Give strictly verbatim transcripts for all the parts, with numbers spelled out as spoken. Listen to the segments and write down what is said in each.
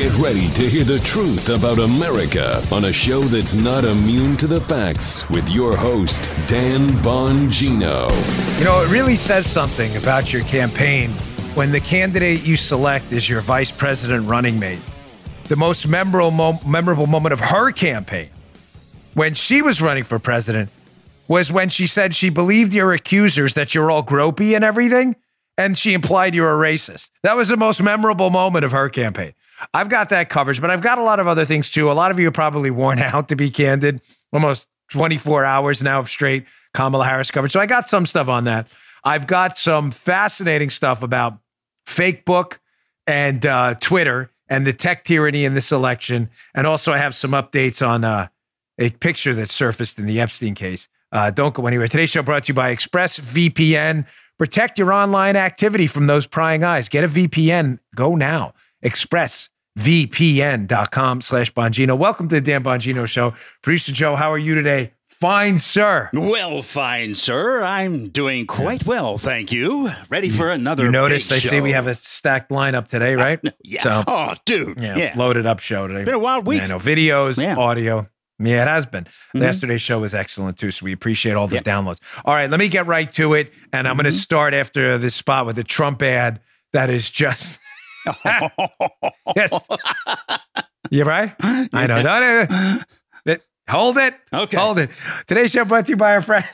Get ready to hear the truth about America on a show that's not immune to the facts with your host, Dan Bongino. You know, it really says something about your campaign when the candidate you select is your vice president running mate. The most memorable memorable moment of her campaign when she was running for president was when she said she believed your accusers that you're all gropey and everything, and she implied you're a racist. That was the most memorable moment of her campaign. I've got that coverage, but I've got a lot of other things too. A lot of you are probably worn out, to be candid, almost twenty-four hours now of straight Kamala Harris coverage. So I got some stuff on that. I've got some fascinating stuff about Facebook and uh, Twitter and the tech tyranny in this election. And also I have some updates on uh, a picture that surfaced in the Epstein case. Uh, don't go anywhere. Today's show brought to you by ExpressVPN. Protect your online activity from those prying eyes. Get a V P N. Go now. ExpressVPN.com slash Bongino. Welcome to the Dan Bongino Show. Producer Joe, how are you today? Fine, sir. Well, fine, sir. I'm doing quite well, thank you. Ready for another big show. You noticed I see we have a stacked lineup today, right? Uh, yeah. So, oh, dude. Yeah, yeah. Loaded up show today. Been a wild week. I know, videos, yeah. audio. Yeah, it has been. Mm-hmm. Yesterday's show was excellent, too, so we appreciate all the yeah. downloads. All right, let me get right to it, and I'm mm-hmm. going to start after this spot with a Trump ad that is just... yes. You're right? I know. No, no, no. Hold it. Okay. Hold it. Today's show brought to you by our friend...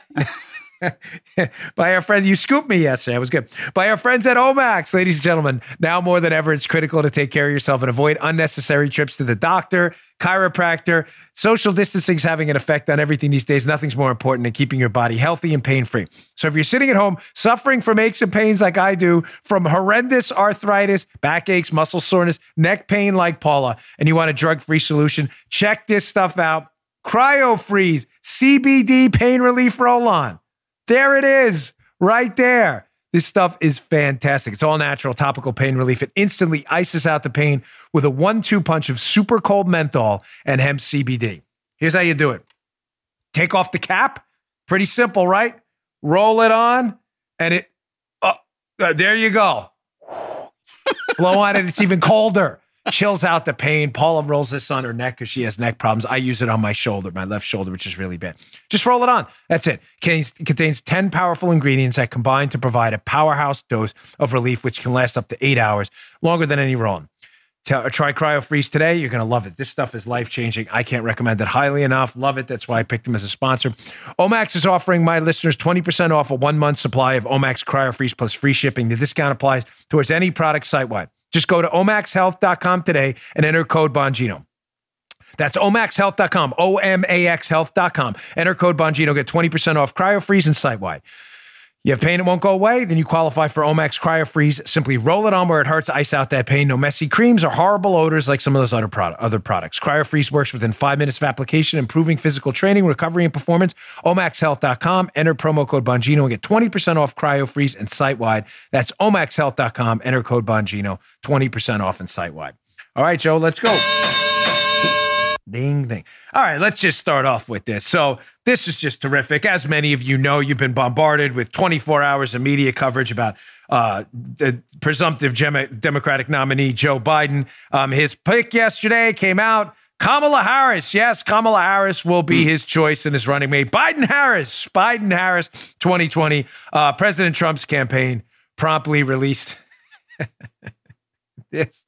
by our friends, you scooped me yesterday. I was good. By our friends at Omax, ladies and gentlemen, now more than ever, it's critical to take care of yourself and avoid unnecessary trips to the doctor, chiropractor. Social distancing is having an effect on everything these days. Nothing's more important than keeping your body healthy and pain-free. So if you're sitting at home suffering from aches and pains like I do, from horrendous arthritis, backaches, muscle soreness, neck pain like Paula, and you want a drug-free solution, check this stuff out. Cryo Freeze, C B D pain relief roll-on. There it is, right there. This stuff is fantastic. It's all natural topical pain relief. It instantly ices out the pain with a one two punch of super cold menthol and hemp C B D. Here's how you do it. Take off the cap. Pretty simple, right? Roll it on, and it, oh, there you go. Blow on it, it's even colder. Chills out the pain. Paula rolls this on her neck because she has neck problems. I use it on my shoulder, my left shoulder, which is really bad. Just roll it on. That's it. It contains ten powerful ingredients that combine to provide a powerhouse dose of relief, which can last up to eight hours, longer than any roll-on. Try Cryo Freeze today. You're going to love it. This stuff is life-changing. I can't recommend it highly enough. Love it. That's why I picked them as a sponsor. Omax is offering my listeners twenty percent off a one-month supply of Omax Cryo Freeze plus free shipping. The discount applies towards any product site-wide. Just go to omax health dot com today and enter code Bongino. That's omax health dot com, O M A X health dot com. Enter code Bongino, get twenty percent off Cryo Freeze and site-wide. You have pain that won't go away? Then you qualify for Omax Cryo Freeze. Simply roll it on where it hurts, ice out that pain. No messy creams or horrible odors like some of those other, product, other products. Cryo Freeze works within five minutes of application, improving physical training, recovery, and performance. omax health dot com. Enter promo code Bongino and get twenty percent off Cryo Freeze and site-wide. That's omax health dot com. Enter code Bongino, twenty percent off and site-wide. All right, Joe, let's go. Ding, ding. All right, let's just start off with this. So this is just terrific. As many of you know, you've been bombarded with twenty-four hours of media coverage about uh, the presumptive Gem- Democratic nominee, Joe Biden. Um, his pick yesterday came out. Kamala Harris. Yes, Kamala Harris will be his choice and his running mate. Biden-Harris. Biden-Harris twenty twenty. Uh, President Trump's campaign promptly released this.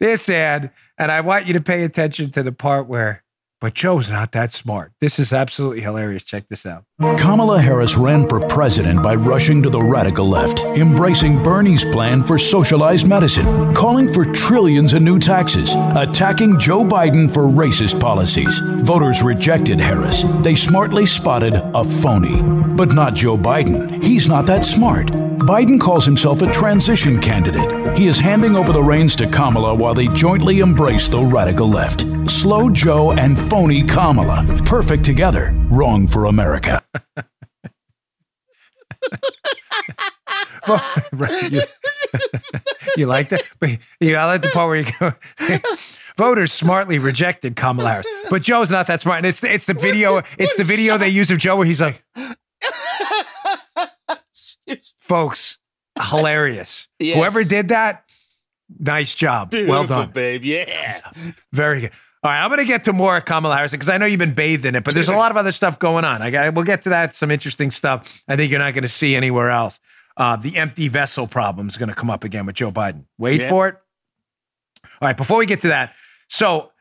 This ad, and I want you to pay attention to the part where, but Joe's not that smart. This is absolutely hilarious. Check this out. Kamala Harris ran for president by rushing to the radical left, embracing Bernie's plan for socialized medicine, calling for trillions in new taxes, attacking Joe Biden for racist policies. Voters rejected Harris. They smartly spotted a phony. But not Joe Biden. He's not that smart. Biden calls himself a transition candidate. He is handing over the reins to Kamala while they jointly embrace the radical left. Slow Joe and phony Kamala. Perfect together. Wrong for America. you, you like that? But you, I like the part where you go. Voters smartly rejected Kamala Harris. But Joe's not that smart. And it's, it's the video, it's the video they used of Joe where he's like, folks, Hilarious. Yes. Whoever did that, nice job. Beautiful, well done, babe. Yeah. Very good. All right, I'm going to get to more Kamala Harris because I know you've been bathed in it, but there's a lot of other stuff going on. I got, we'll get to that, some interesting stuff I think you're not going to see anywhere else. Uh, the empty vessel problem is going to come up again with Joe Biden. Wait yeah. for it. All right, before we get to that, so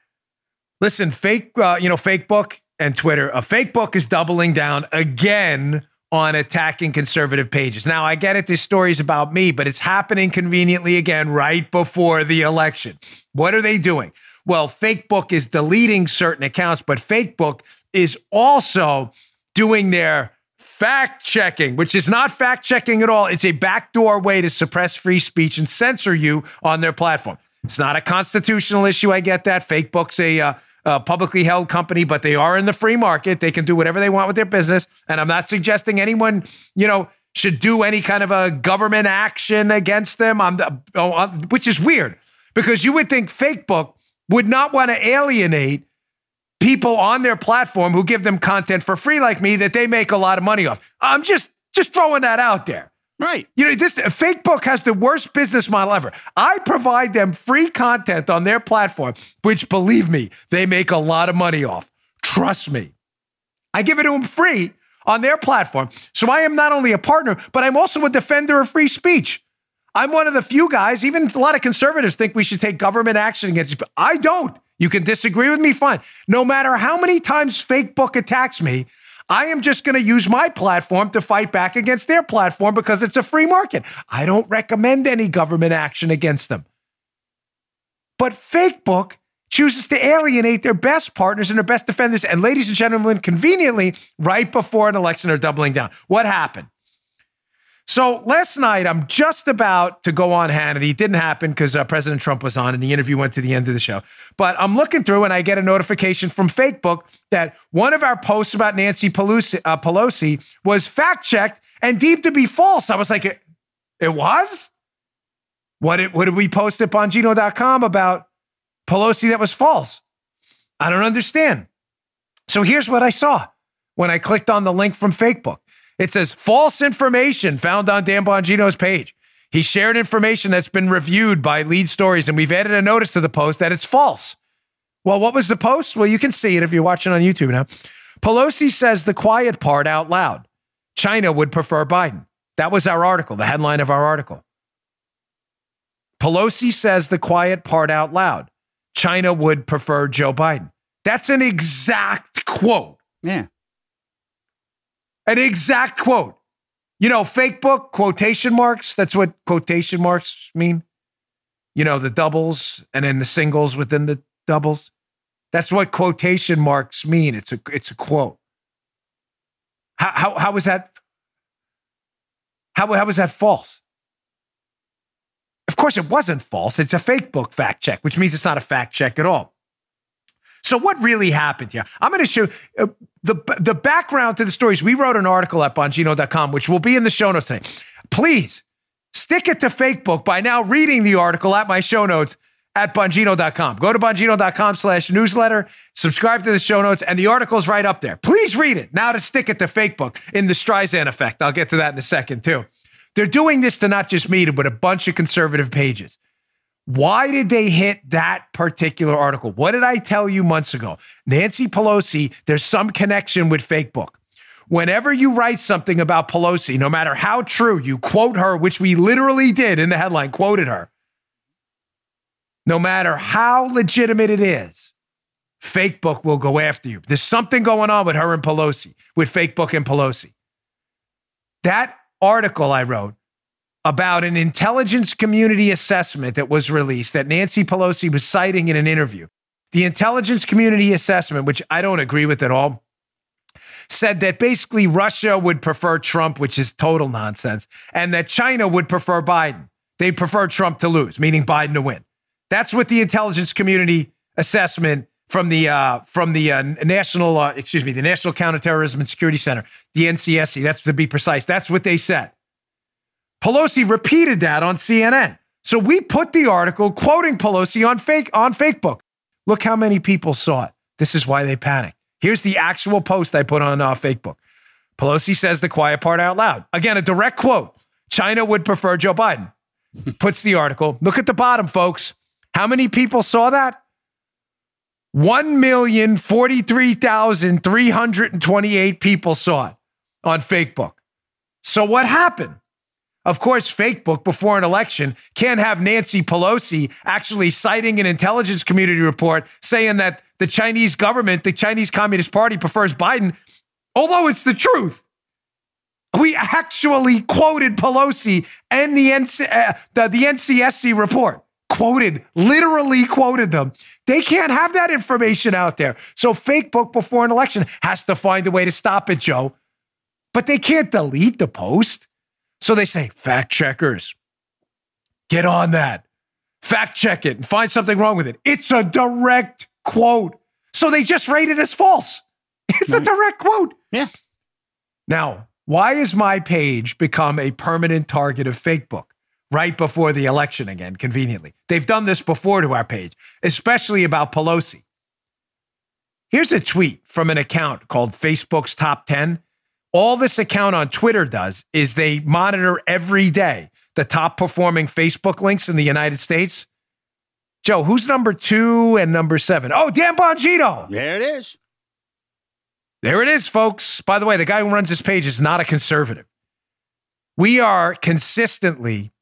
listen, fake, uh, you know, Facebook and Twitter. A fake book is doubling down again on attacking conservative pages. Now, I get it, this story's about me, but it's happening conveniently again right before the election. What are they doing? Well, Facebook is deleting certain accounts, but Facebook is also doing their fact-checking, which is not fact-checking at all. It's a backdoor way to suppress free speech and censor you on their platform. It's not a constitutional issue. I get that. Facebook's a uh, uh, publicly held company, but they are in the free market. They can do whatever they want with their business. And I'm not suggesting anyone, you know, should do any kind of a government action against them, I'm, oh, I'm, which is weird because you would think Facebook would not want to alienate people on their platform who give them content for free like me that they make a lot of money off. I'm just just throwing that out there. Right. You know, this Facebook has the worst business model ever. I provide them free content on their platform, which, believe me, they make a lot of money off. Trust me. I give it to them free on their platform. So I am not only a partner, but I'm also a defender of free speech. I'm one of the few guys, even a lot of conservatives think we should take government action against it, but I don't. You can disagree with me, fine. No matter how many times Facebook attacks me, I am just going to use my platform to fight back against their platform because it's a free market. I don't recommend any government action against them. But Facebook chooses to alienate their best partners and their best defenders. And ladies and gentlemen, conveniently, right before an election, are doubling down. What happened? So last night, I'm just about to go on Hannity. It didn't happen because uh, President Trump was on and the interview went to the end of the show. But I'm looking through and I get a notification from Facebook that one of our posts about Nancy Pelosi, uh, Pelosi was fact-checked and deemed to be false. I was like, it, it was? What did, what did we post at Bongino dot com about Pelosi that was false? I don't understand. So here's what I saw when I clicked on the link from Facebook. It says, false information found on Dan Bongino's page. He shared information that's been reviewed by Lead Stories, and we've added a notice to the post that it's false. Well, what was the post? Well, you can see it if you're watching on YouTube now. Pelosi says the quiet part out loud. China would prefer Biden. That was our article, the headline of our article. Pelosi says the quiet part out loud. China would prefer Joe Biden. That's an exact quote. Yeah. An exact quote. You know, fake book, quotation marks. That's what quotation marks mean. You know, the doubles and then the singles within the doubles. That's what quotation marks mean. It's a it's a quote. How how how was that? How how was that false? Of course it wasn't false. It's a fake book fact check, which means it's not a fact check at all. So what really happened here? I'm going to show uh, the the background to the stories. We wrote an article at Bongino dot com, which will be in the show notes today. Please stick it to Facebook by now reading the article at my show notes at Bongino dot com. Go to Bongino dot com slash newsletter, subscribe to the show notes, and the article is right up there. Please read it. Now to stick it to Facebook in the Streisand effect. I'll get to that in a second too. They're doing this to not just me, but a bunch of conservative pages. Why did they hit that particular article? What did I tell you months ago? Nancy Pelosi, there's some connection with Facebook. Whenever you write something about Pelosi, no matter how true, you quote her, which we literally did in the headline, quoted her. No matter how legitimate it is, Facebook will go after you. There's something going on with her and Pelosi, with Facebook and Pelosi. That article I wrote about an intelligence community assessment that was released that Nancy Pelosi was citing in an interview. The intelligence community assessment, which I don't agree with at all, said that basically Russia would prefer Trump, which is total nonsense, and that China would prefer Biden. They prefer Trump to lose, meaning Biden to win. That's what the intelligence community assessment from the uh, from the uh, National, uh, excuse me, the National Counterterrorism and Security Center, the N C S C, that's to be precise. That's what they said. Pelosi repeated that on C N N. So we put the article quoting Pelosi on fake on Facebook. Look how many people saw it. This is why they panicked. Here's the actual post I put on uh, Facebook. Pelosi says the quiet part out loud. Again, a direct quote. China would prefer Joe Biden. Puts the article. Look at the bottom, folks. How many people saw that? one million forty-three thousand three hundred twenty-eight people saw it on Facebook. So what happened? Of course, Facebook, before an election, can't have Nancy Pelosi actually citing an intelligence community report saying that the Chinese government, the Chinese Communist Party prefers Biden, although it's the truth. We actually quoted Pelosi and the, N C- uh, the, the N C S C report. Quoted, literally quoted them. They can't have that information out there. So Facebook, before an election, has to find a way to stop it, Joe. But they can't delete the post. So they say, fact checkers, get on that. Fact check it and find something wrong with it. It's a direct quote. So they just rate it as false. It's a direct quote. Yeah. Now, why has my page become a permanent target of Facebook right before the election again, conveniently? They've done this before to our page, especially about Pelosi. Here's a tweet from an account called Facebook's Top ten. All this account on Twitter does is they monitor every day the top performing Facebook links in the United States. Joe, who's number two and number seven? Oh, Dan Bongino. There it is. There it is, folks. By the way, the guy who runs this page is not a conservative. We are consistently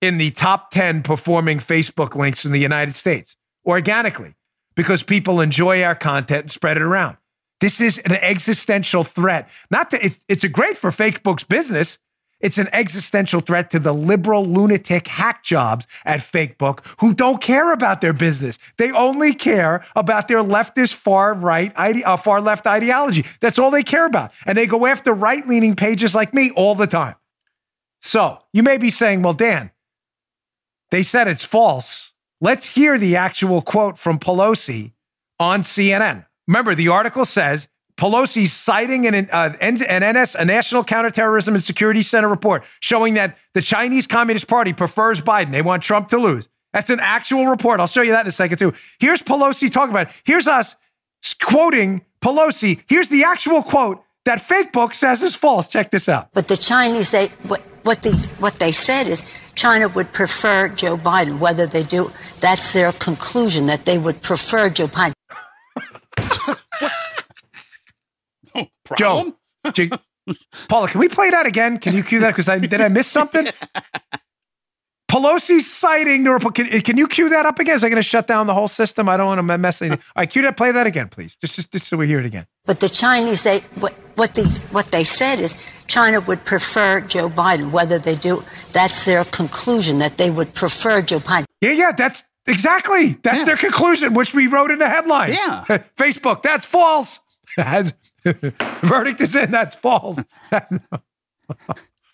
in the top ten performing Facebook links in the United States organically because people enjoy our content and spread it around. This is an existential threat. Not that it's, it's a great for Facebook's business. It's an existential threat to the liberal lunatic hack jobs at Facebook who don't care about their business. They only care about their leftist far right, ide- uh, far left ideology. That's all they care about. And they go after right leaning pages like me all the time. So you may be saying, well, Dan, they said it's false. Let's hear the actual quote from Pelosi on C N N. Remember, the article says Pelosi citing an, uh, an N S, a National Counterterrorism and Security Center report showing that the Chinese Communist Party prefers Biden. They want Trump to lose. That's an actual report. I'll show you that in a second, too. Here's Pelosi talking about it. Here's us quoting Pelosi. Here's the actual quote that Facebook says is false. Check this out. But the Chinese, they what what, the, what they said is China would prefer Joe Biden. Whether they do, that's their conclusion, that they would prefer Joe Biden. No problem. Joe, Paula, can we play that again? Can you cue that? Because I did I miss something? Pelosi's citing the report. Can, can you cue that up again? Is I going to shut down the whole system? I don't want to mess anything. All right, cue that. Play that again, please. Just, just, just so we hear it again. But the Chinese, they what what the what they said is China would prefer Joe Biden. Whether they do, that's their conclusion, that they would prefer Joe Biden. Yeah, yeah, that's exactly that's yeah. their conclusion, which we wrote in the headline. Yeah, Facebook, that's false. That's verdict is in. That's false.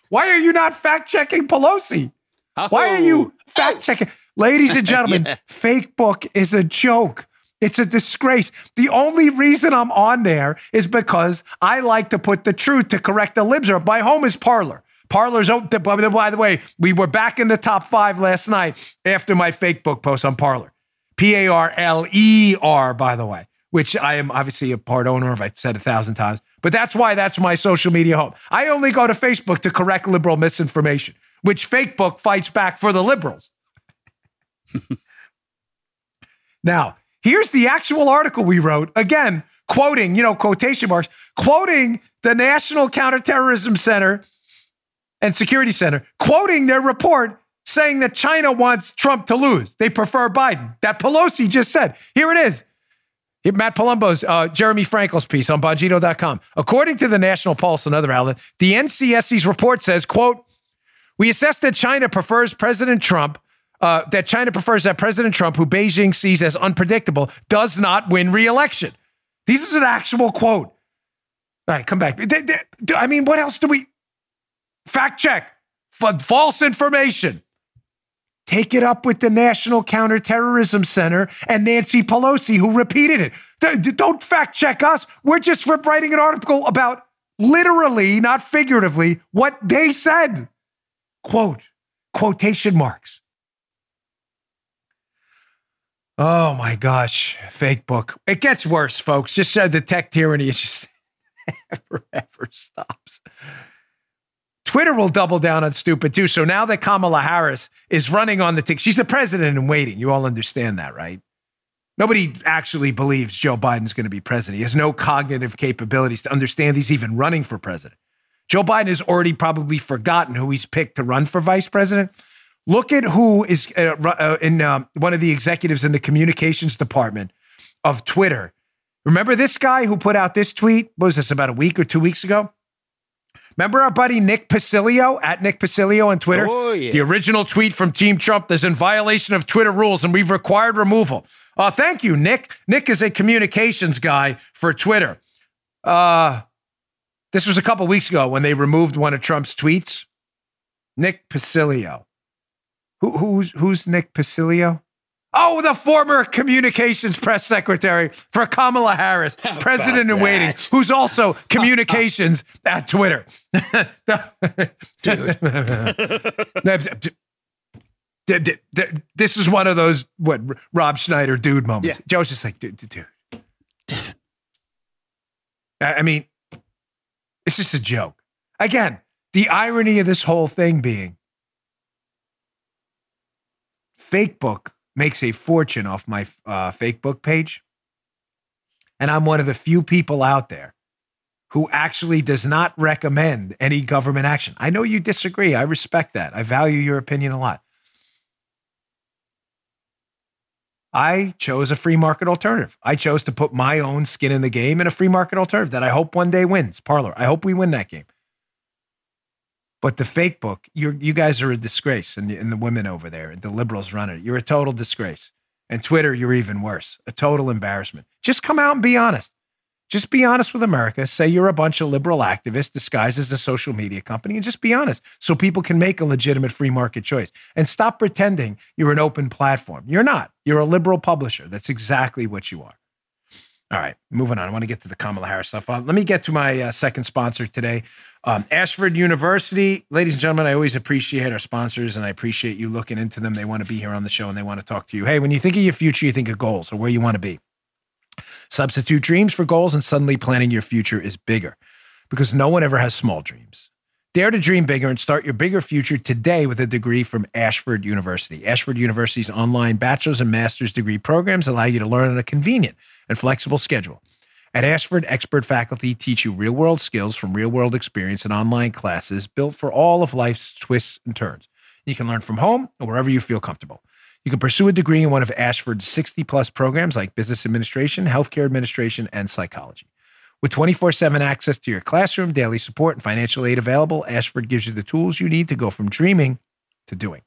Why are you not fact checking Pelosi? Oh. Why are you fact checking? Ladies and gentlemen, yeah. Facebook is a joke. It's a disgrace. The only reason I'm on there is because I like to put the truth to correct the libs. Or my home is Parler. Parler's, by the way, we were back in the top five last night after my Facebook post on Parler. P A R L E R, by the way. Which I am obviously a part owner of. I've said a thousand times, but that's why that's my social media home. I only go to Facebook to correct liberal misinformation, which Facebook fights back for the liberals. Now, here's the actual article we wrote. Again, quoting, you know, quotation marks, quoting the National Counterterrorism Center and Security Center, quoting their report saying that China wants Trump to lose. They prefer Biden. That Pelosi just said. Here it is. Matt Palumbo's, uh, Jeremy Frankel's piece on Bongino dot com. According to the National Pulse, another outlet, the N C S C's report says, quote, we assess that China prefers President Trump, uh, that China prefers that President Trump, who Beijing sees as unpredictable, does not win re-election. This is an actual quote. All right, come back. I mean, what else do we... Fact check. F- false information. Take it up with the National Counterterrorism Center and Nancy Pelosi, who repeated it. Don't fact check us. We're just writing an article about literally, not figuratively, what they said. Quote, quotation marks. Oh my gosh, Facebook. It gets worse, folks. Just uh, the tech tyranny is just never, ever stops. Twitter will double down on stupid too. So now that Kamala Harris is running on the ticket, she's the president in waiting. You all understand that, right? Nobody actually believes Joe Biden's going to be president. He has no cognitive capabilities to understand he's even running for president. Joe Biden has already probably forgotten who he's picked to run for vice president. Look at who is uh, uh, in um, one of the executives in the communications department of Twitter. Remember this guy who put out this tweet? What was this, about a week or two weeks ago? Remember our buddy Nick Pasilio, at Nick Pasilio on Twitter? Oh, yeah. The original tweet from Team Trump is in violation of Twitter rules and we've required removal. Uh, thank you, Nick. Nick is a communications guy for Twitter. Uh, this was a couple weeks ago when they removed one of Trump's tweets. Nick Pasilio. Who, who's, who's Nick Pasilio? Oh, the former communications press secretary for Kamala Harris, How president in waiting, who's also communications at Twitter. Dude. This is one of those, what, Rob Schneider dude moments. Yeah. Joe's just like, dude, dude, dude. I mean, it's just a joke. Again, the irony of this whole thing being Facebook makes a fortune off my uh, Facebook page. And I'm one of the few people out there who actually does not recommend any government action. I know you disagree. I respect that. I value your opinion a lot. I chose a free market alternative. I chose to put my own skin in the game in a free market alternative that I hope one day wins. Parler, I hope we win that game. But the fake book, you're, you guys are a disgrace. And, and the women over there, the liberals running it, you're a total disgrace. And Twitter, you're even worse. A total embarrassment. Just come out and be honest. Just be honest with America. Say you're a bunch of liberal activists disguised as a social media company and just be honest so people can make a legitimate free market choice. And stop pretending you're an open platform. You're not. You're a liberal publisher. That's exactly what you are. All right, moving on. I want to get to the Kamala Harris stuff. Uh, let me get to my uh, second sponsor today, um, Ashford University. Ladies and gentlemen, I always appreciate our sponsors, and I appreciate you looking into them. They want to be here on the show, and they want to talk to you. Hey, when you think of your future, you think of goals or where you want to be. Substitute dreams for goals, and suddenly planning your future is bigger because no one ever has small dreams. Dare to dream bigger and start your bigger future today with a degree from Ashford University. Ashford University's online bachelor's and master's degree programs allow you to learn on a convenient and flexible schedule. At Ashford, expert faculty teach you real-world skills from real-world experience and online classes built for all of life's twists and turns. You can learn from home or wherever you feel comfortable. You can pursue a degree in one of Ashford's sixty-plus programs like business administration, healthcare administration, and psychology. With twenty-four seven access to your classroom, daily support, and financial aid available, Ashford gives you the tools you need to go from dreaming to doing.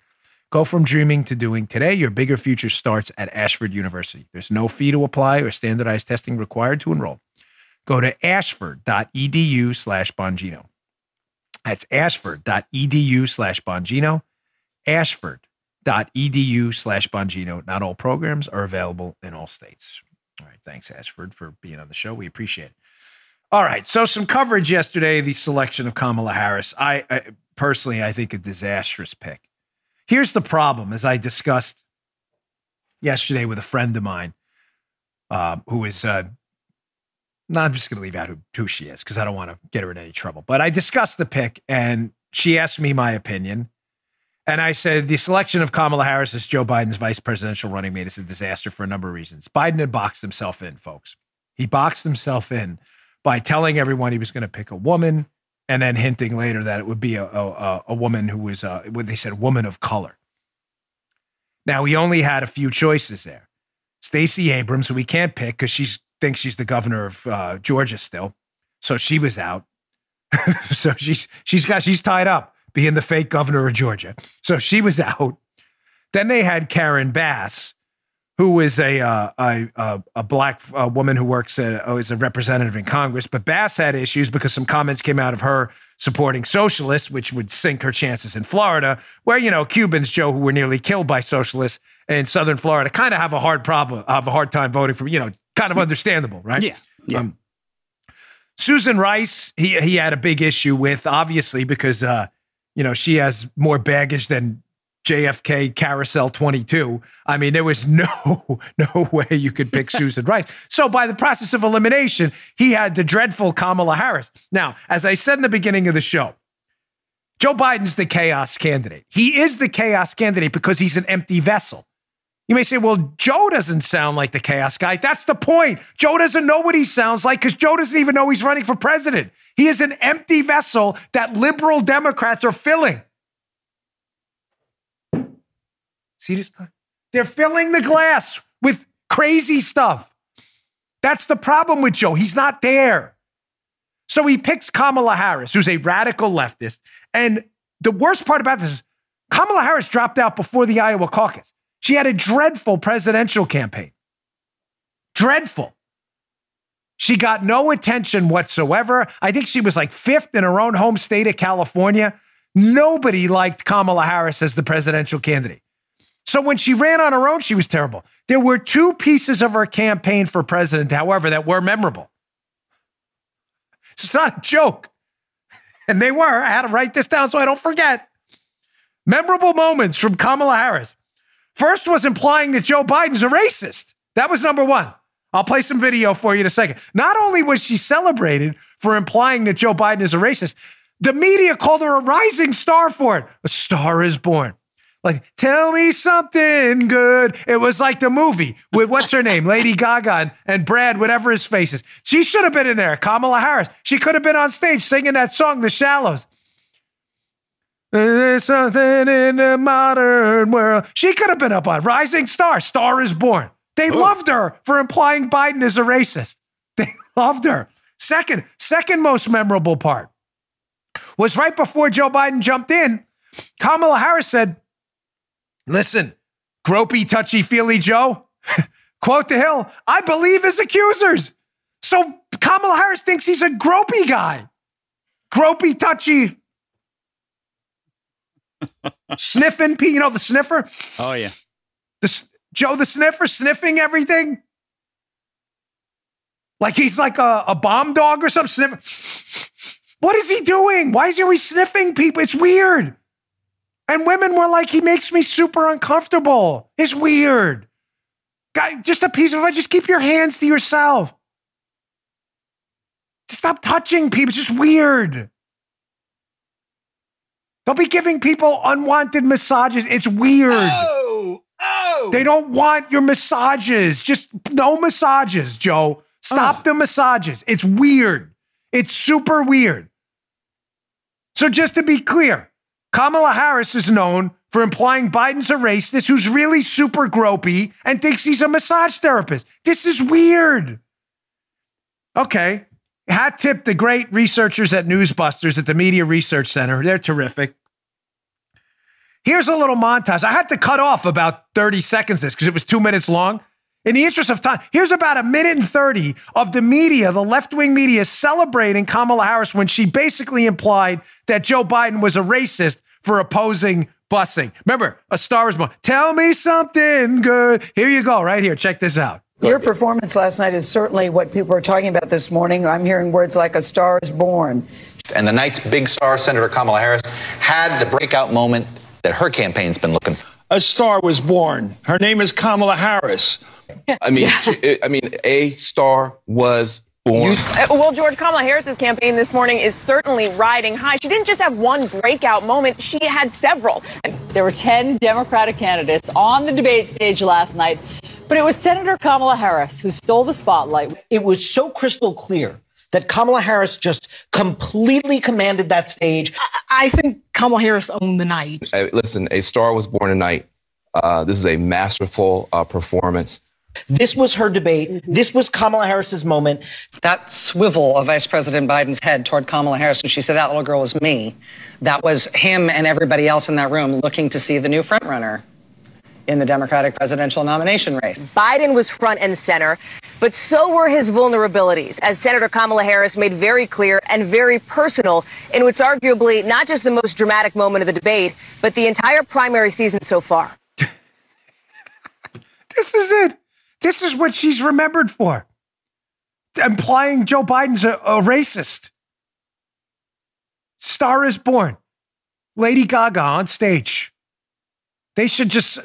Go from dreaming to doing today. Your bigger future starts at Ashford University. There's no fee to apply or standardized testing required to enroll. Go to ashford.edu slash Bongino. That's ashford.edu slash Bongino. Ashford.edu slash Bongino. Not all programs are available in all states. All right. Thanks, Ashford, for being on the show. We appreciate it. All right, so some coverage yesterday, the selection of Kamala Harris. I, I personally, I think a disastrous pick. Here's the problem, as I discussed yesterday with a friend of mine uh, who is, uh, not, I'm just going to leave out who, who she is because I don't want to get her in any trouble. But I discussed the pick and she asked me my opinion. And I said, the selection of Kamala Harris as Joe Biden's vice presidential running mate is a disaster for a number of reasons. Biden had boxed himself in, folks. He boxed himself in by telling everyone he was going to pick a woman and then hinting later that it would be a, a, a woman who was, uh, what they said, woman of color. Now, he only had a few choices there. Stacey Abrams, who he can't pick because she thinks she's the governor of uh, Georgia still. So she was out. so she's she's got she's tied up being the fake governor of Georgia. So she was out. Then they had Karen Bass, who is a, uh, a a black uh, woman who works at, uh, as a representative in Congress. But Bass had issues because some comments came out of her supporting socialists, which would sink her chances in Florida, where, you know, Cubans, Joe, who were nearly killed by socialists in Southern Florida, kind of have a hard problem, have a hard time voting for, you know, kind of understandable, right? Yeah. yeah. Um, Susan Rice, he, he had a big issue with, obviously, because, uh, you know, she has more baggage than J F K Carousel twenty-two. I mean, there was no, no way you could pick Susan Rice. So by the process of elimination, he had the dreadful Kamala Harris. Now, as I said in the beginning of the show, Joe Biden's the chaos candidate. He is the chaos candidate because he's an empty vessel. You may say, well, Joe doesn't sound like the chaos guy. That's the point. Joe doesn't know what he sounds like because Joe doesn't even know he's running for president. He is an empty vessel that liberal Democrats are filling. See this? They're filling the glass with crazy stuff. That's the problem with Joe. He's not there. So he picks Kamala Harris, who's a radical leftist. And the worst part about this is Kamala Harris dropped out before the Iowa caucus. She had a dreadful presidential campaign. Dreadful. She got no attention whatsoever. I think she was like fifth in her own home state of California. Nobody liked Kamala Harris as the presidential candidate. So when she ran on her own, she was terrible. There were two pieces of her campaign for president, however, that were memorable. It's not a joke. And they were. I had to write this down so I don't forget. Memorable moments from Kamala Harris. First was implying that Joe Biden's a racist. That was number one. I'll play some video for you in a second. Not only was she celebrated for implying that Joe Biden is a racist, the media called her a rising star for it. A star is born. Like, tell me something good. It was like the movie with, what's her name? Lady Gaga and, and Brad, whatever his face is. She should have been in there, Kamala Harris. She could have been on stage singing that song, The Shallows. There's something in the modern world. She could have been up on Rising Star, Star is Born. They Ooh. Loved her for implying Biden is a racist. They loved her. Second, second most memorable part was right before Joe Biden jumped in, Kamala Harris said, listen, gropey, touchy-feely Joe, quote the Hill, I believe his accusers. So Kamala Harris thinks he's a gropey guy. Gropey, touchy, sniffing, you know, the sniffer? Oh, yeah. The, Joe the sniffer, sniffing everything? Like he's like a, a bomb dog or something? Sniffer. What is he doing? Why is he always sniffing people? It's weird. And women were like, he makes me super uncomfortable. It's weird. Guy, just a piece of advice. Just keep your hands to yourself. Just stop touching people. It's just weird. Don't be giving people unwanted massages. It's weird. Oh, oh. They don't want your massages. Just no massages, Joe. Stop oh. the massages. It's weird. It's super weird. So just to be clear, Kamala Harris is known for implying Biden's a racist who's really super gropey and thinks he's a massage therapist. This is weird. Okay. Hat tip the great researchers at Newsbusters at the Media Research Center. They're terrific. Here's a little montage. I had to cut off about thirty seconds this because it was two minutes long. In the interest of time, here's about a minute and thirty of the media, the left-wing media, celebrating Kamala Harris when she basically implied that Joe Biden was a racist for opposing busing. Remember, a star is born. Tell me something good. Here you go, right here. Check this out. Your performance last night is certainly what people are talking about this morning. I'm hearing words like a star is born. And the night's big star, Senator Kamala Harris, had the breakout moment that her campaign's been looking for. A star was born. Her name is Kamala Harris. I mean, yeah. I mean, a star was born. Well, George, Kamala Harris's campaign this morning is certainly riding high. She didn't just have one breakout moment. She had several. There were ten Democratic candidates on the debate stage last night, but it was Senator Kamala Harris who stole the spotlight. It was so crystal clear that Kamala Harris just completely commanded that stage. I, I think Kamala Harris owned the night. Hey, listen, a star was born tonight. Uh, this is a masterful uh, performance. This was her debate. This was Kamala Harris's moment. That swivel of Vice President Biden's head toward Kamala Harris when she said that little girl was me. That was him and everybody else in that room looking to see the new frontrunner in the Democratic presidential nomination race. Biden was front and center, but so were his vulnerabilities, as Senator Kamala Harris made very clear and very personal in what's arguably not just the most dramatic moment of the debate, but the entire primary season so far. This is it. This is what she's remembered for, implying Joe Biden's a, a racist. Star is born. Lady Gaga on stage. They should just...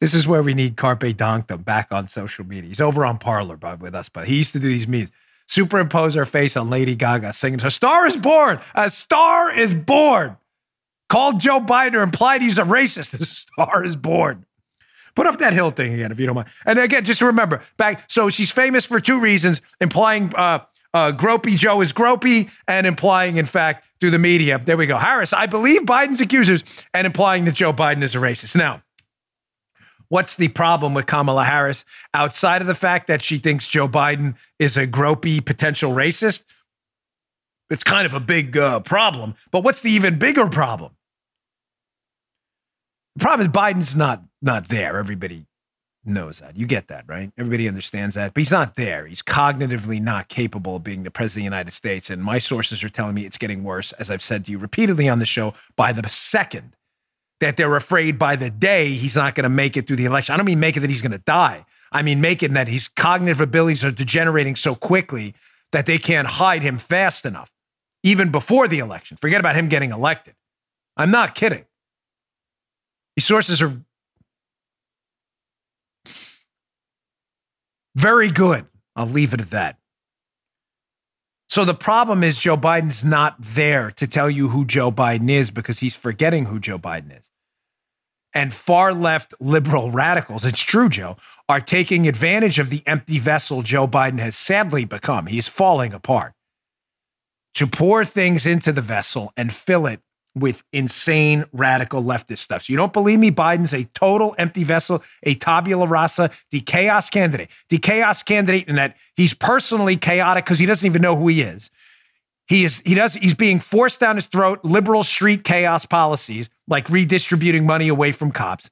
This is where we need Carpe Diem back on social media. He's over on Parler by, with us, but he used to do these memes. superimpose her face on Lady Gaga singing, "A Star Is Born, a Star Is Born." Called Joe Biden or implied he's a racist. A star is born. Put up that Hill thing again, if you don't mind. And again, just remember, back. So she's famous for two reasons, implying uh, uh, Gropey Joe is gropey and implying, in fact, through the media. There we go. Harris, I believe Biden's accusers, and implying that Joe Biden is a racist. Now, what's the problem with Kamala Harris outside of the fact that she thinks Joe Biden is a gropey potential racist? It's kind of a big uh, problem. But what's the even bigger problem? The problem is Biden's not not there. Everybody knows that. You get that, right? Everybody understands that. But he's not there. He's cognitively not capable of being the president of the United States. And my sources are telling me it's getting worse, as I've said to you repeatedly on the show, by the second, that they're afraid by the day he's not going to make it through the election. I don't mean make it that he's going to die. I mean make it that his cognitive abilities are degenerating so quickly that they can't hide him fast enough, even before the election. Forget about him getting elected. I'm not kidding. These sources are very good. I'll leave it at that. So the problem is Joe Biden's not there to tell you who Joe Biden is because he's forgetting who Joe Biden is. And far-left liberal radicals, it's true, Joe, are taking advantage of the empty vessel Joe Biden has sadly become. He is falling apart. To pour things into the vessel and fill it with insane, radical leftist stuff. So you don't believe me? Biden's a total empty vessel, a tabula rasa, the chaos candidate. The chaos candidate in that he's personally chaotic because he doesn't even know who he is. He is he does he's being forced down his throat liberal street chaos policies like redistributing money away from cops.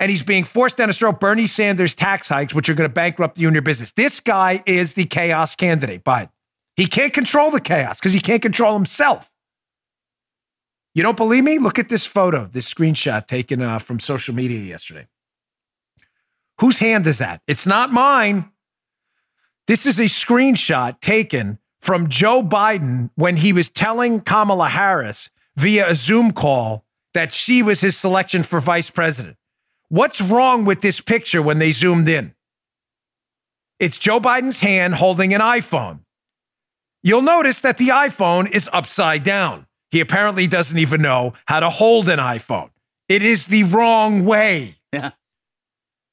And he's being forced down his throat Bernie Sanders tax hikes, which are going to bankrupt you and your business. This guy is the chaos candidate, Biden. He can't control the chaos because he can't control himself. You don't believe me? Look at this photo, this screenshot taken uh, from social media yesterday. Whose hand is that? It's not mine. This is a screenshot taken from Joe Biden when he was telling Kamala Harris via a Zoom call that she was his selection for vice president. What's wrong with this picture when they zoomed in? It's Joe Biden's hand holding an iPhone. You'll notice that the iPhone is upside down. He apparently doesn't even know how to hold an iPhone. It is the wrong way. Yeah.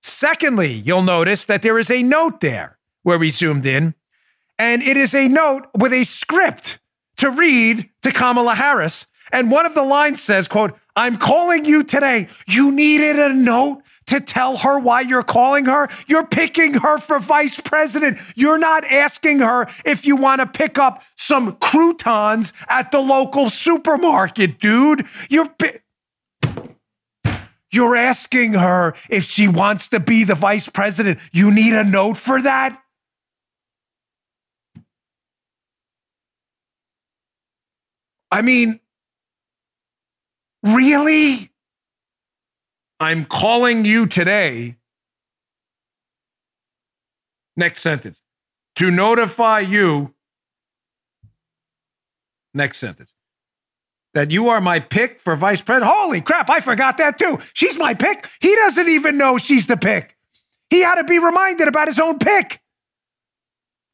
Secondly, you'll notice that there is a note there where we zoomed in, and it is a note with a script to read to Kamala Harris. And one of the lines says, quote, "I'm calling you today. You needed a note to tell her why you're calling her? You're picking her for vice president. You're not asking her if you want to pick up some croutons at the local supermarket, dude. You're pi- You're asking her if she wants to be the vice president. You need a note for that?" I mean, really? I'm calling you today. Next sentence. To notify you. Next sentence. That you are my pick for vice president. Holy crap, I forgot that too. She's my pick. He doesn't even know she's the pick. He had to be reminded about his own pick.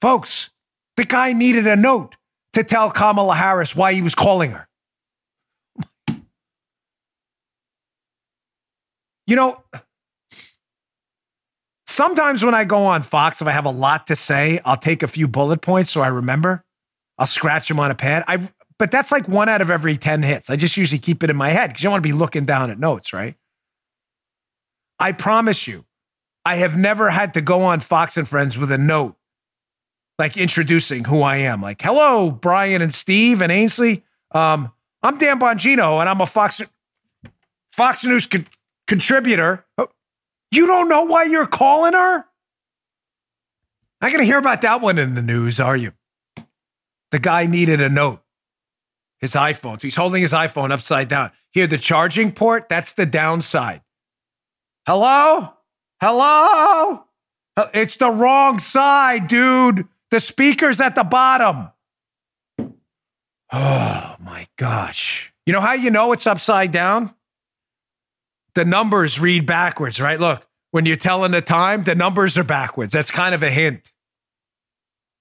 Folks, the guy needed a note to tell Kamala Harris why he was calling her. You know, sometimes when I go on Fox, if I have a lot to say, I'll take a few bullet points so I remember. I'll scratch them on a pad. I, but that's like one out of every ten hits. I just usually keep it in my head because you don't want to be looking down at notes, right? I promise you, I have never had to go on Fox and Friends with a note, like introducing who I am. Like, hello, Brian and Steve and Ainsley. Um, I'm Dan Bongino, and I'm a Fox, Fox News con- Contributor, you don't know why you're calling her? Not going to hear about that one in the news, are you? The guy needed a note. His iPhone. He's holding his iPhone upside down. Here, the charging port, that's the downside. Hello? Hello? It's the wrong side, dude. The speaker's at the bottom. Oh, my gosh. You know how you know it's upside down? The numbers read backwards, right? Look, when you're telling the time, the numbers are backwards. That's kind of a hint.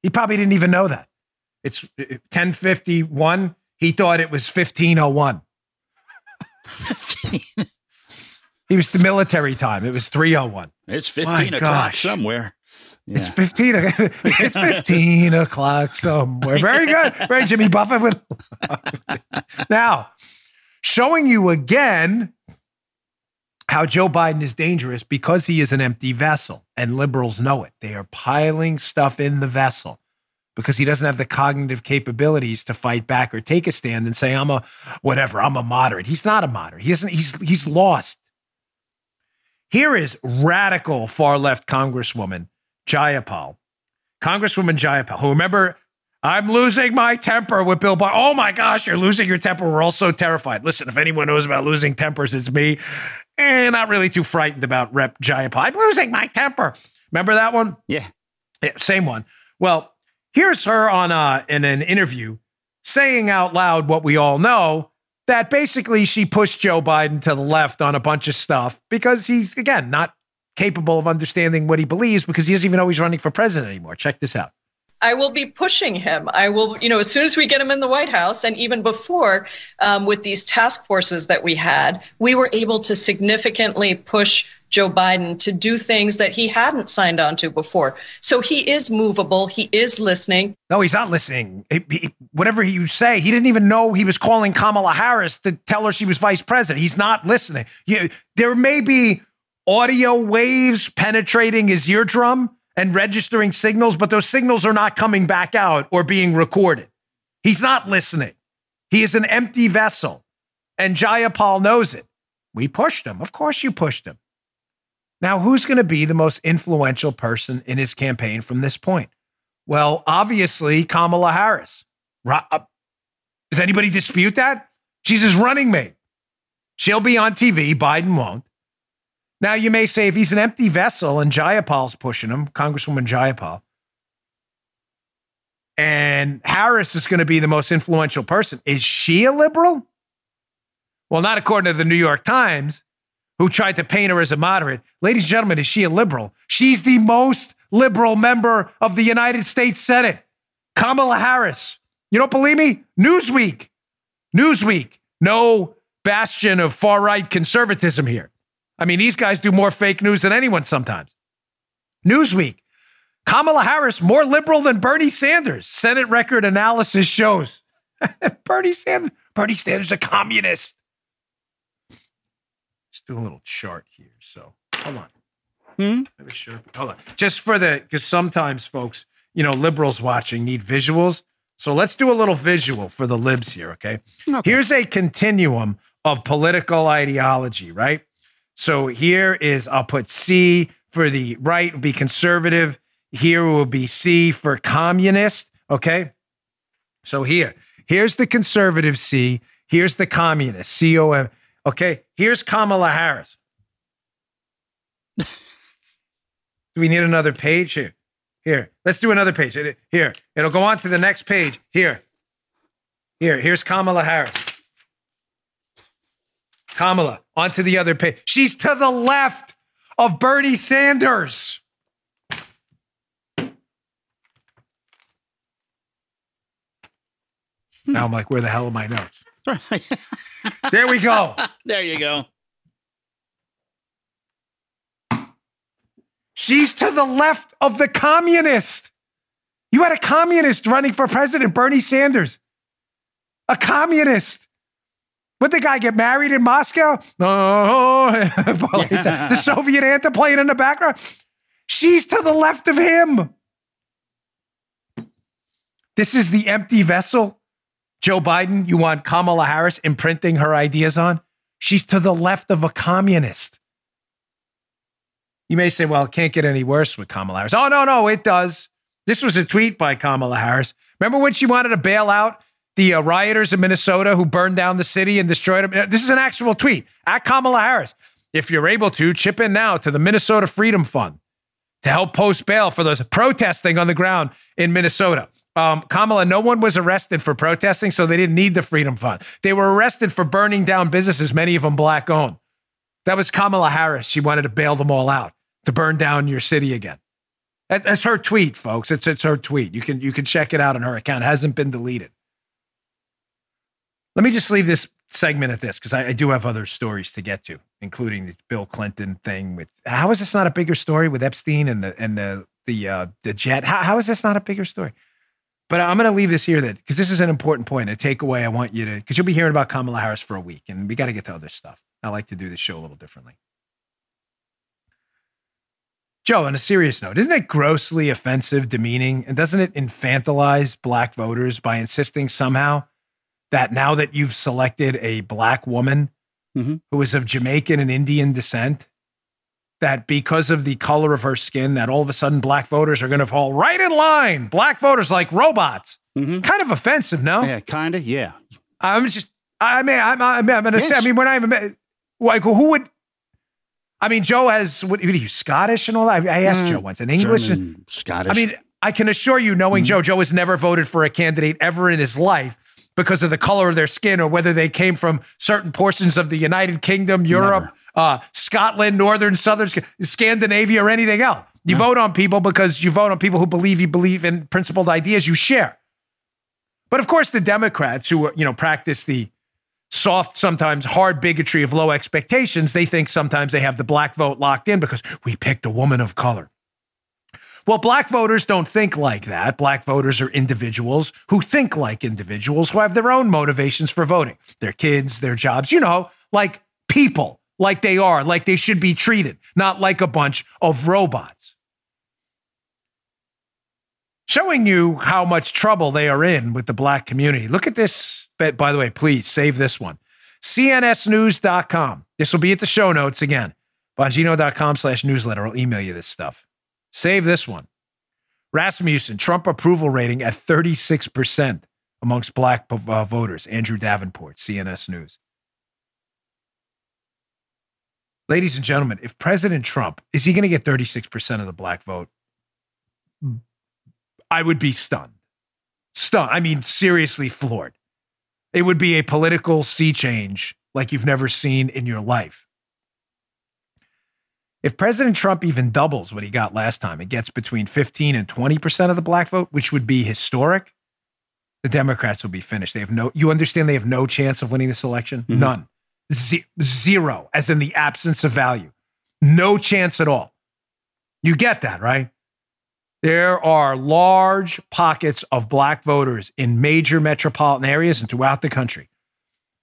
He probably didn't even know that. It's ten fifty-one. He thought it was fifteen oh one. He was the military time. It was three oh one. It's fifteen My o'clock gosh. somewhere. Yeah. It's fifteen. It's fifteen o'clock somewhere. Very good. Very Jimmy Buffett. With now, showing you again how Joe Biden is dangerous because he is an empty vessel, and liberals know it. They are piling stuff in the vessel because he doesn't have the cognitive capabilities to fight back or take a stand and say, "I'm a whatever. I'm a moderate." He's not a moderate. He isn't. He's he's lost. Here is radical far left Congresswoman Jayapal, Congresswoman Jayapal, who remember, I'm losing my temper with Bill Barr. Oh my gosh, you're losing your temper. We're all so terrified. Listen, if anyone knows about losing tempers, it's me. And eh, not really too frightened about Rep Jayapal. I'm losing my temper. Remember that one? Yeah. yeah same one. Well, here's her on a, in an interview saying out loud what we all know, that basically she pushed Joe Biden to the left on a bunch of stuff because he's, again, not capable of understanding what he believes because he doesn't even know he's running for president anymore. Check this out. I will be pushing him. I will, you know, as soon as we get him in the White House, and even before um, with these task forces that we had, we were able to significantly push Joe Biden to do things that he hadn't signed on to before. So he is movable. He is listening. No, he's not listening. He, he, whatever you say, he didn't even know he was calling Kamala Harris to tell her she was vice president. He's not listening. You, there may be audio waves penetrating his eardrum and registering signals, but those signals are not coming back out or being recorded. He's not listening. He is an empty vessel. And Jayapal knows it. We pushed him. Of course you pushed him. Now, who's going to be the most influential person in his campaign from this point? Well, obviously, Kamala Harris. Does anybody dispute that? She's his running mate. She'll be on T V. Biden won't. Now, you may say if he's an empty vessel and Jayapal's pushing him, Congresswoman Jayapal, and Harris is going to be the most influential person, is she a liberal? Well, not according to the New York Times, who tried to paint her as a moderate. Ladies and gentlemen, is she a liberal? She's the most liberal member of the United States Senate, Kamala Harris. You don't believe me? Newsweek. Newsweek. No bastion of far-right conservatism here. I mean, these guys do more fake news than anyone sometimes. Newsweek, Kamala Harris, more liberal than Bernie Sanders. Senate record analysis shows. Bernie Sanders, Bernie Sanders, a communist. Let's do a little chart here. So hold on. Hmm? Let me sure. Hold on. Just for the, because sometimes folks, you know, liberals watching need visuals. So let's do a little visual for the libs here, okay? okay. Here's a continuum of political ideology, right? So here is, I'll put C for the right would be conservative. Here will be C for communist. Okay. So here, here's the conservative C. Here's the communist, C O M. Okay. Here's Kamala Harris. Do we need another page here? Here. Let's do another page. Here. It'll go on to the next page. Here. Here. Here's Kamala Harris. Kamala, onto the other page. She's to the left of Bernie Sanders. Hmm. Now I'm like, where the hell are my notes? There we go. There you go. She's to the left of the communist. You had a communist running for president, Bernie Sanders. A communist. Would the guy get married in Moscow? No. Oh, yeah. The Soviet anthem playing in the background. She's to the left of him. This is the empty vessel. Joe Biden, you want Kamala Harris imprinting her ideas on? She's to the left of a communist. You may say, well, it can't get any worse with Kamala Harris. Oh, no, no, it does. This was a tweet by Kamala Harris. Remember when she wanted to bail out the uh, rioters in Minnesota who burned down the city and destroyed them? This is an actual tweet. At Kamala Harris, if you're able to, chip in now to the Minnesota Freedom Fund to help post bail for those protesting on the ground in Minnesota. Um, Kamala, no one was arrested for protesting, so they didn't need the Freedom Fund. They were arrested for burning down businesses, many of them black owned. That was Kamala Harris. She wanted to bail them all out, to burn down your city again. That, that's her tweet, folks. It's it's her tweet. You can you can check it out on her account. It hasn't been deleted. Let me just leave this segment at this because I, I do have other stories to get to, including the Bill Clinton thing. With how is this not a bigger story with Epstein and the and the the uh, the jet? How, how is this not a bigger story? But I'm going to leave this here that because this is an important point, a takeaway. I want you to because you'll be hearing about Kamala Harris for a week, and we got to get to other stuff. I like to do this show a little differently. Joe, on a serious note, isn't it grossly offensive, demeaning, and doesn't it infantilize black voters by insisting somehow that now that you've selected a black woman mm-hmm. who is of Jamaican and Indian descent, that because of the color of her skin, that all of a sudden black voters are going to fall right in line. Black voters like robots. Mm-hmm. Kind of offensive, no? Yeah, kind of, yeah. I'm just, I mean, I'm, I'm, I'm going to yes. say, I mean, we're not even, like, who would, I mean, Joe has, what are you, Scottish and all that? I asked mm, Joe once, an English? German, Scottish. I mean, I can assure you, knowing mm. Joe, Joe has never voted for a candidate ever in his life because of the color of their skin or whether they came from certain portions of the United Kingdom, Europe, uh, Scotland, Northern, Southern, Scandinavia, or anything else. You no. vote on people because you vote on people who believe you believe in principled ideas you share. But of course, the Democrats who, you know, practice the soft, sometimes hard bigotry of low expectations, they think sometimes they have the black vote locked in because we picked a woman of color. Well, black voters don't think like that. Black voters are individuals who think like individuals who have their own motivations for voting, their kids, their jobs, you know, like people, like they are, like they should be treated, not like a bunch of robots. Showing you how much trouble they are in with the black community. Look at this. But by the way, please save this one. C N S news dot com. This will be at the show notes again. Bongino.com slash newsletter. I'll email you this stuff. Save this one. Rasmussen, Trump approval rating at thirty-six percent amongst black uh, voters. Andrew Davenport, C N S News. Ladies and gentlemen, if President Trump, is he going to get thirty-six percent of the black vote? I would be stunned. Stunned. I mean, seriously floored. It would be a political sea change like you've never seen in your life. If President Trump even doubles what he got last time, it gets between fifteen and twenty percent of the black vote, which would be historic. The Democrats will be finished. They have no, you understand they have no chance of winning this election? Mm-hmm. None. Ze- zero, as in the absence of value. No chance at all. You get that, right? There are large pockets of black voters in major metropolitan areas and throughout the country.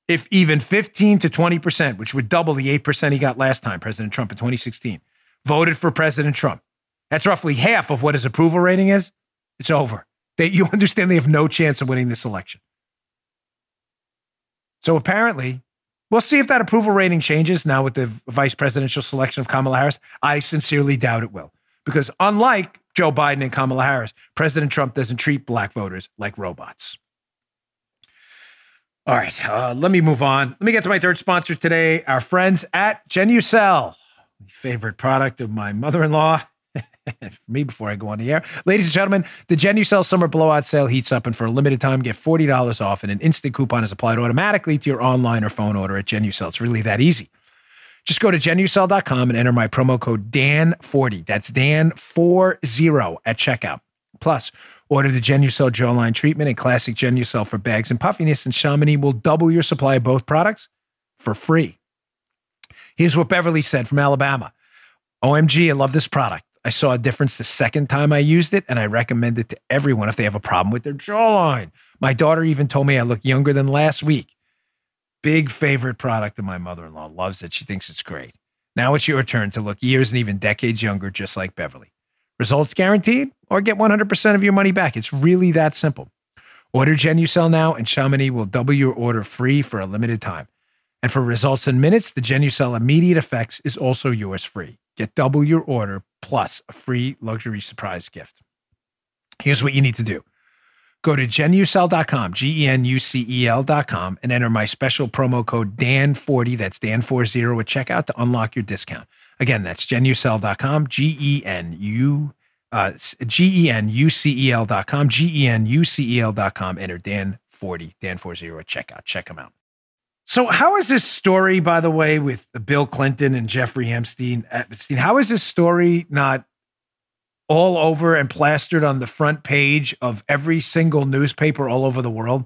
If even fifteen to twenty percent, which would double the eight percent he got last time, President Trump in twenty sixteen, voted for President Trump, that's roughly half of what his approval rating is. It's over. They, you understand they have no chance of winning this election. So apparently, we'll see if that approval rating changes now with the vice presidential selection of Kamala Harris. I sincerely doubt it will, because unlike Joe Biden and Kamala Harris, President Trump doesn't treat black voters like robots. All right, uh, let me move on. Let me get to my third sponsor today, our friends at Genucel, the favorite product of my mother-in-law. For me, before I go on the air. Ladies and gentlemen, the Genucel summer blowout sale heats up, and for a limited time, get forty dollars off, and an instant coupon is applied automatically to your online or phone order at Genucel. It's really that easy. Just go to Genucel dot com and enter my promo code Dan forty. That's Dan forty at checkout. Plus, order the Genucel Jawline Treatment and Classic Genucel for bags and puffiness and Chamonix will double your supply of both products for free. Here's what Beverly said from Alabama. O M G, I love this product. I saw a difference the second time I used it, and I recommend it to everyone if they have a problem with their jawline. My daughter even told me I look younger than last week. Big favorite product of my mother-in-law. Loves it. She thinks it's great. Now it's your turn to look years and even decades younger, just like Beverly. Results guaranteed or get one hundred percent of your money back. It's really that simple. Order Genucel now and Chamonix will double your order free for a limited time. And for results in minutes, the Genucel Immediate Effects is also yours free. Get double your order plus a free luxury surprise gift. Here's what you need to do. Go to Genucel dot com, G E N U C E L dot com, and enter my special promo code Dan forty, that's Dan forty at checkout to unlock your discount. Again, that's Genucel dot com, G E N U, uh, G E N U C E L dot com, G E N U C E L dot com, enter Dan forty, Dan forty at checkout. Check them out. So how is this story, by the way, with Bill Clinton and Jeffrey Epstein, how is this story not all over and plastered on the front page of every single newspaper all over the world.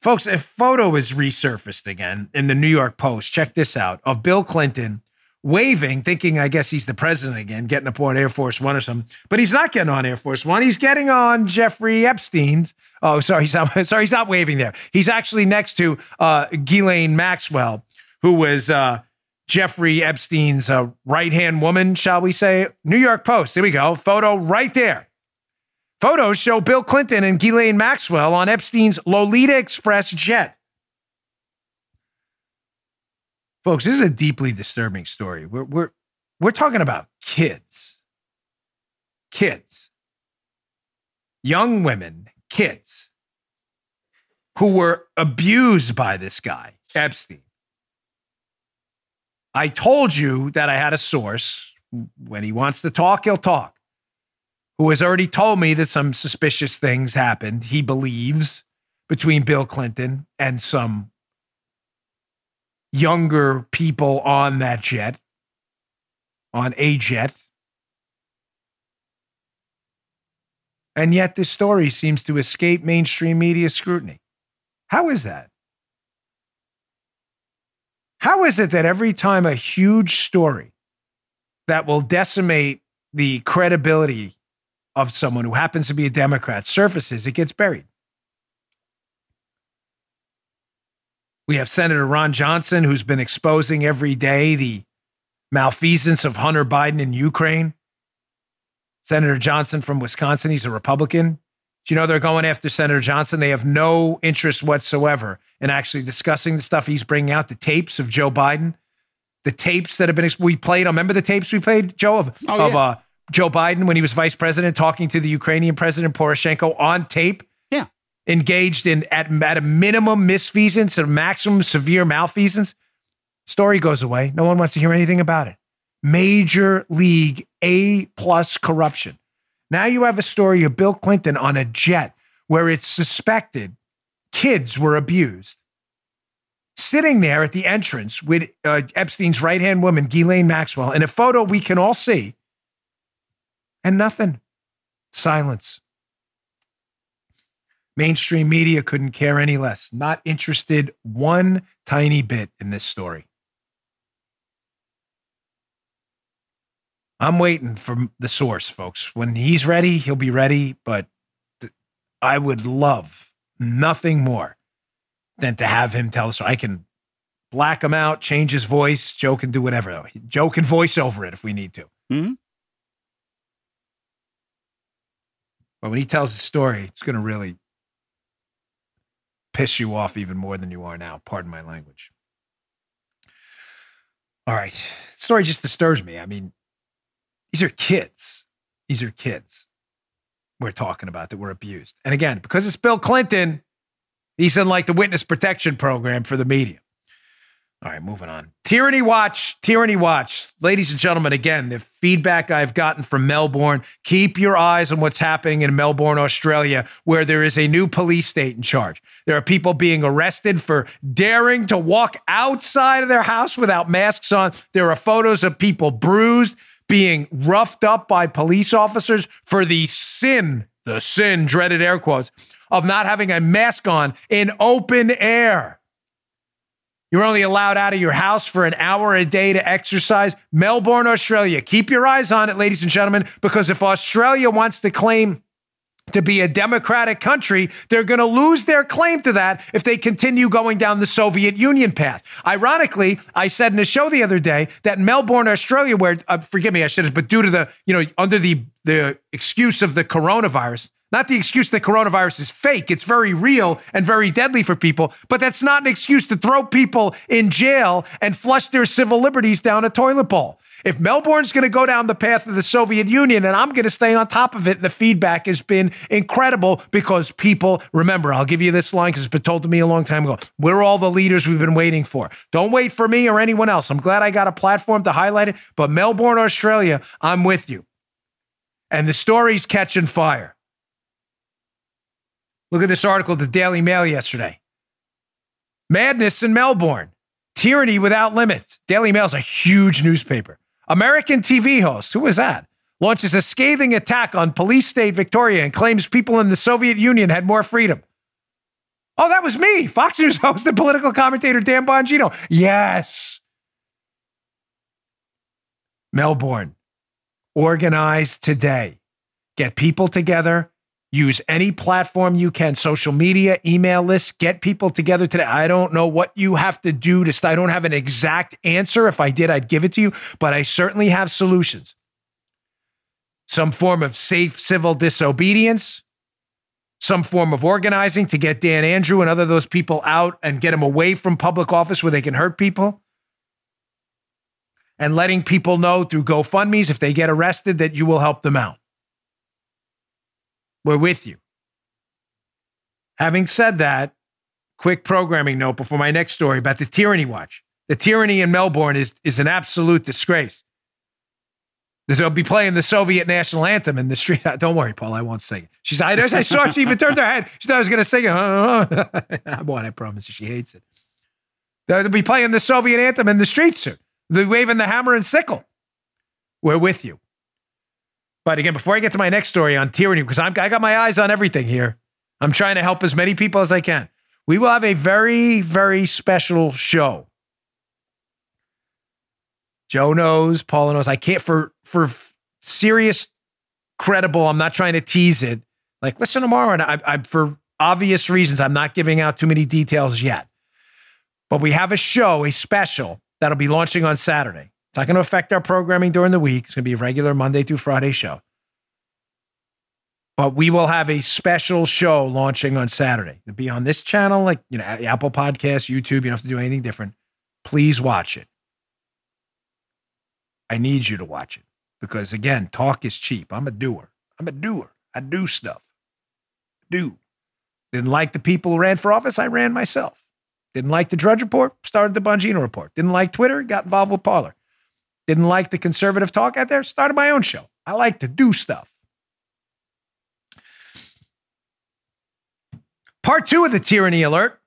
Folks, a photo is resurfaced again in the New York Post, check this out, of Bill Clinton waving, thinking, I guess he's the president again, getting up on Air Force One or something. But he's not getting on Air Force One. He's getting on Jeffrey Epstein's. Oh, sorry, he's not, sorry, he's not waving there. He's actually next to uh, Ghislaine Maxwell, who was uh, Jeffrey Epstein's uh, right-hand woman, shall we say. New York Post, here we go, photo right there. Photos show Bill Clinton and Ghislaine Maxwell on Epstein's Lolita Express jet. Folks, this is a deeply disturbing story. We're, we're, we're talking about kids, kids, young women, kids who were abused by this guy, Epstein. I told you that I had a source. When he wants to talk, he'll talk. Who has already told me that some suspicious things happened, he believes, between Bill Clinton and some younger people on that jet, on a jet. And yet this story seems to escape mainstream media scrutiny. How is that? How is it that every time a huge story that will decimate the credibility of someone who happens to be a Democrat surfaces, it gets buried? We have Senator Ron Johnson, who's been exposing every day the malfeasance of Hunter Biden in Ukraine. Senator Johnson from Wisconsin, he's a Republican. Do you know they're going after Senator Johnson? They have no interest whatsoever in actually discussing the stuff he's bringing out, the tapes of Joe Biden, the tapes that have been, we played, remember the tapes we played, Joe, of, oh, of yeah. uh, Joe Biden when he was vice president talking to the Ukrainian president Poroshenko on tape? Engaged in, at, at a minimum, misfeasance, a maximum, severe malfeasance. Story goes away. No one wants to hear anything about it. Major league A-plus corruption. Now you have a story of Bill Clinton on a jet where it's suspected kids were abused. Sitting there at the entrance with uh, Epstein's right-hand woman, Ghislaine Maxwell, in a photo we can all see, and nothing. Silence. Mainstream media couldn't care any less. Not interested one tiny bit in this story. I'm waiting for the source, folks. When he's ready, he'll be ready, but th- I would love nothing more than to have him tell us. I can black him out, change his voice. Joe can do whatever, though. Joe can voice over it if we need to. Mm-hmm. But when he tells the story, it's going to really piss you off even more than you are now. Pardon my language. All right. The story just disturbs me. I mean, these are kids. These are kids we're talking about that were abused. And again, because it's Bill Clinton, he's in like the witness protection program for the media. All right, moving on. Tyranny Watch, Tyranny Watch. Ladies and gentlemen, again, the feedback I've gotten from Melbourne, keep your eyes on what's happening in Melbourne, Australia, where there is a new police state in charge. There are people being arrested for daring to walk outside of their house without masks on. There are photos of people bruised, being roughed up by police officers for the sin, the sin, dreaded air quotes, of not having a mask on in open air. You're only allowed out of your house for an hour a day to exercise. Melbourne, Australia. Keep your eyes on it, ladies and gentlemen, because if Australia wants to claim to be a democratic country, they're going to lose their claim to that if they continue going down the Soviet Union path. Ironically, I said in a show the other day that Melbourne, Australia, where, uh, forgive me, I should have, but due to the, you know, under the, the excuse of the coronavirus, not the excuse that coronavirus is fake. It's very real and very deadly for people, but that's not an excuse to throw people in jail and flush their civil liberties down a toilet bowl. If Melbourne's going to go down the path of the Soviet Union, and I'm going to stay on top of it, the feedback has been incredible because people, remember, I'll give you this line because it's been told to me a long time ago, we're all the leaders we've been waiting for. Don't wait for me or anyone else. I'm glad I got a platform to highlight it, but Melbourne, Australia, I'm with you. And the story's catching fire. Look at this article, the Daily Mail yesterday. Madness in Melbourne. Tyranny without limits. Daily Mail's a huge newspaper. American T V host. Who was that? launches a scathing attack on police state Victoria and claims people in the Soviet Union had more freedom. Oh, that was me, Fox News host and political commentator Dan Bongino. Yes. Melbourne, organize today. Get people together. Use any platform you can, social media, email lists, get people together today. I don't know what you have to do to start. I don't have an exact answer. If I did, I'd give it to you, but I certainly have solutions. Some form of safe civil disobedience, some form of organizing to get Dan Andrew and other of those people out and get them away from public office where they can hurt people. And letting people know through GoFundMes if they get arrested that you will help them out. We're with you. Having said that, quick programming note before my next story about the tyranny watch. The tyranny in Melbourne is, is an absolute disgrace. They'll be playing the Soviet national anthem in the street. Don't worry, Paul, I won't sing it. She's, I, I saw she even turned her head. She thought I was going to sing it. I won't, I promise you. She hates it. They'll be playing the Soviet anthem in the streets soon. They're waving the hammer and sickle. We're with you. But again, before I get to my next story on tyranny, because I'm, I got my eyes on everything here, I'm trying to help as many people as I can. We will have a very, very special show. Joe knows, Paula knows. I can't, for for serious, credible, I'm not trying to tease it. Like, listen tomorrow, and I, I, for obvious reasons, I'm not giving out too many details yet. But we have a show, a special, that'll be launching on Saturday. It's not going to affect our programming during the week. It's going to be a regular Monday through Friday show. But we will have a special show launching on Saturday. It'll be on this channel, like, you know, Apple Podcasts, YouTube. You don't have to do anything different. Please watch it. I need you to watch it because, again, talk is cheap. I'm a doer. I'm a doer. I do stuff. I do. Didn't like the people who ran for office. I ran myself. Didn't like the Drudge Report. Started the Bongino Report. Didn't like Twitter. Got involved with Parler. Didn't like the conservative talk out there, started my own show. I like to do stuff. Part two of the tyranny alert.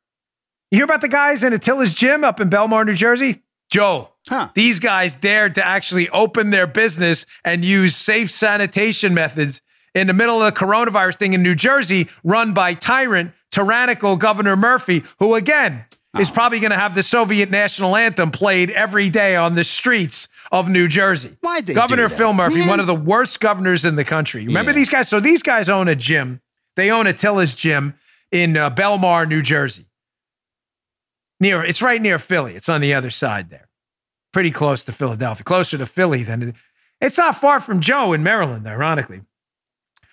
You hear about the guys in Atilis Gym up in Bellmawr, New Jersey? Joe, huh. These guys dared to actually open their business and use safe sanitation methods in the middle of the coronavirus thing in New Jersey, run by tyrant, tyrannical Governor Murphy, who again... Oh. Is probably going to have the Soviet national anthem played every day on the streets of New Jersey. Why'd they Governor do that? Phil Murphy, man. One of the worst governors in the country. Remember yeah. these guys? So these guys own a gym. They own Atilis Gym in uh, Bellmawr, New Jersey. Near, it's right near Philly. It's on the other side there. Pretty close to Philadelphia. Closer to Philly than... It, it's not far from Joe in Maryland, ironically.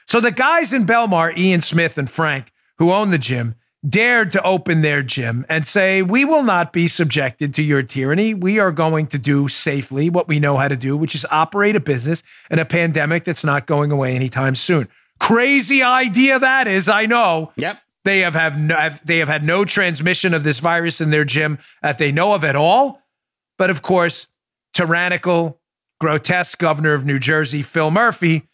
So the guys in Bellmawr, Ian Smith and Frank, who own the gym, dared to open their gym and say, we will not be subjected to your tyranny. We are going to do safely what we know how to do, which is operate a business in a pandemic that's not going away anytime soon. Crazy idea that is, I know. Yep. They have, have, no, have, they have had no transmission of this virus in their gym that they know of at all. But of course, tyrannical, grotesque governor of New Jersey, Phil Murphy,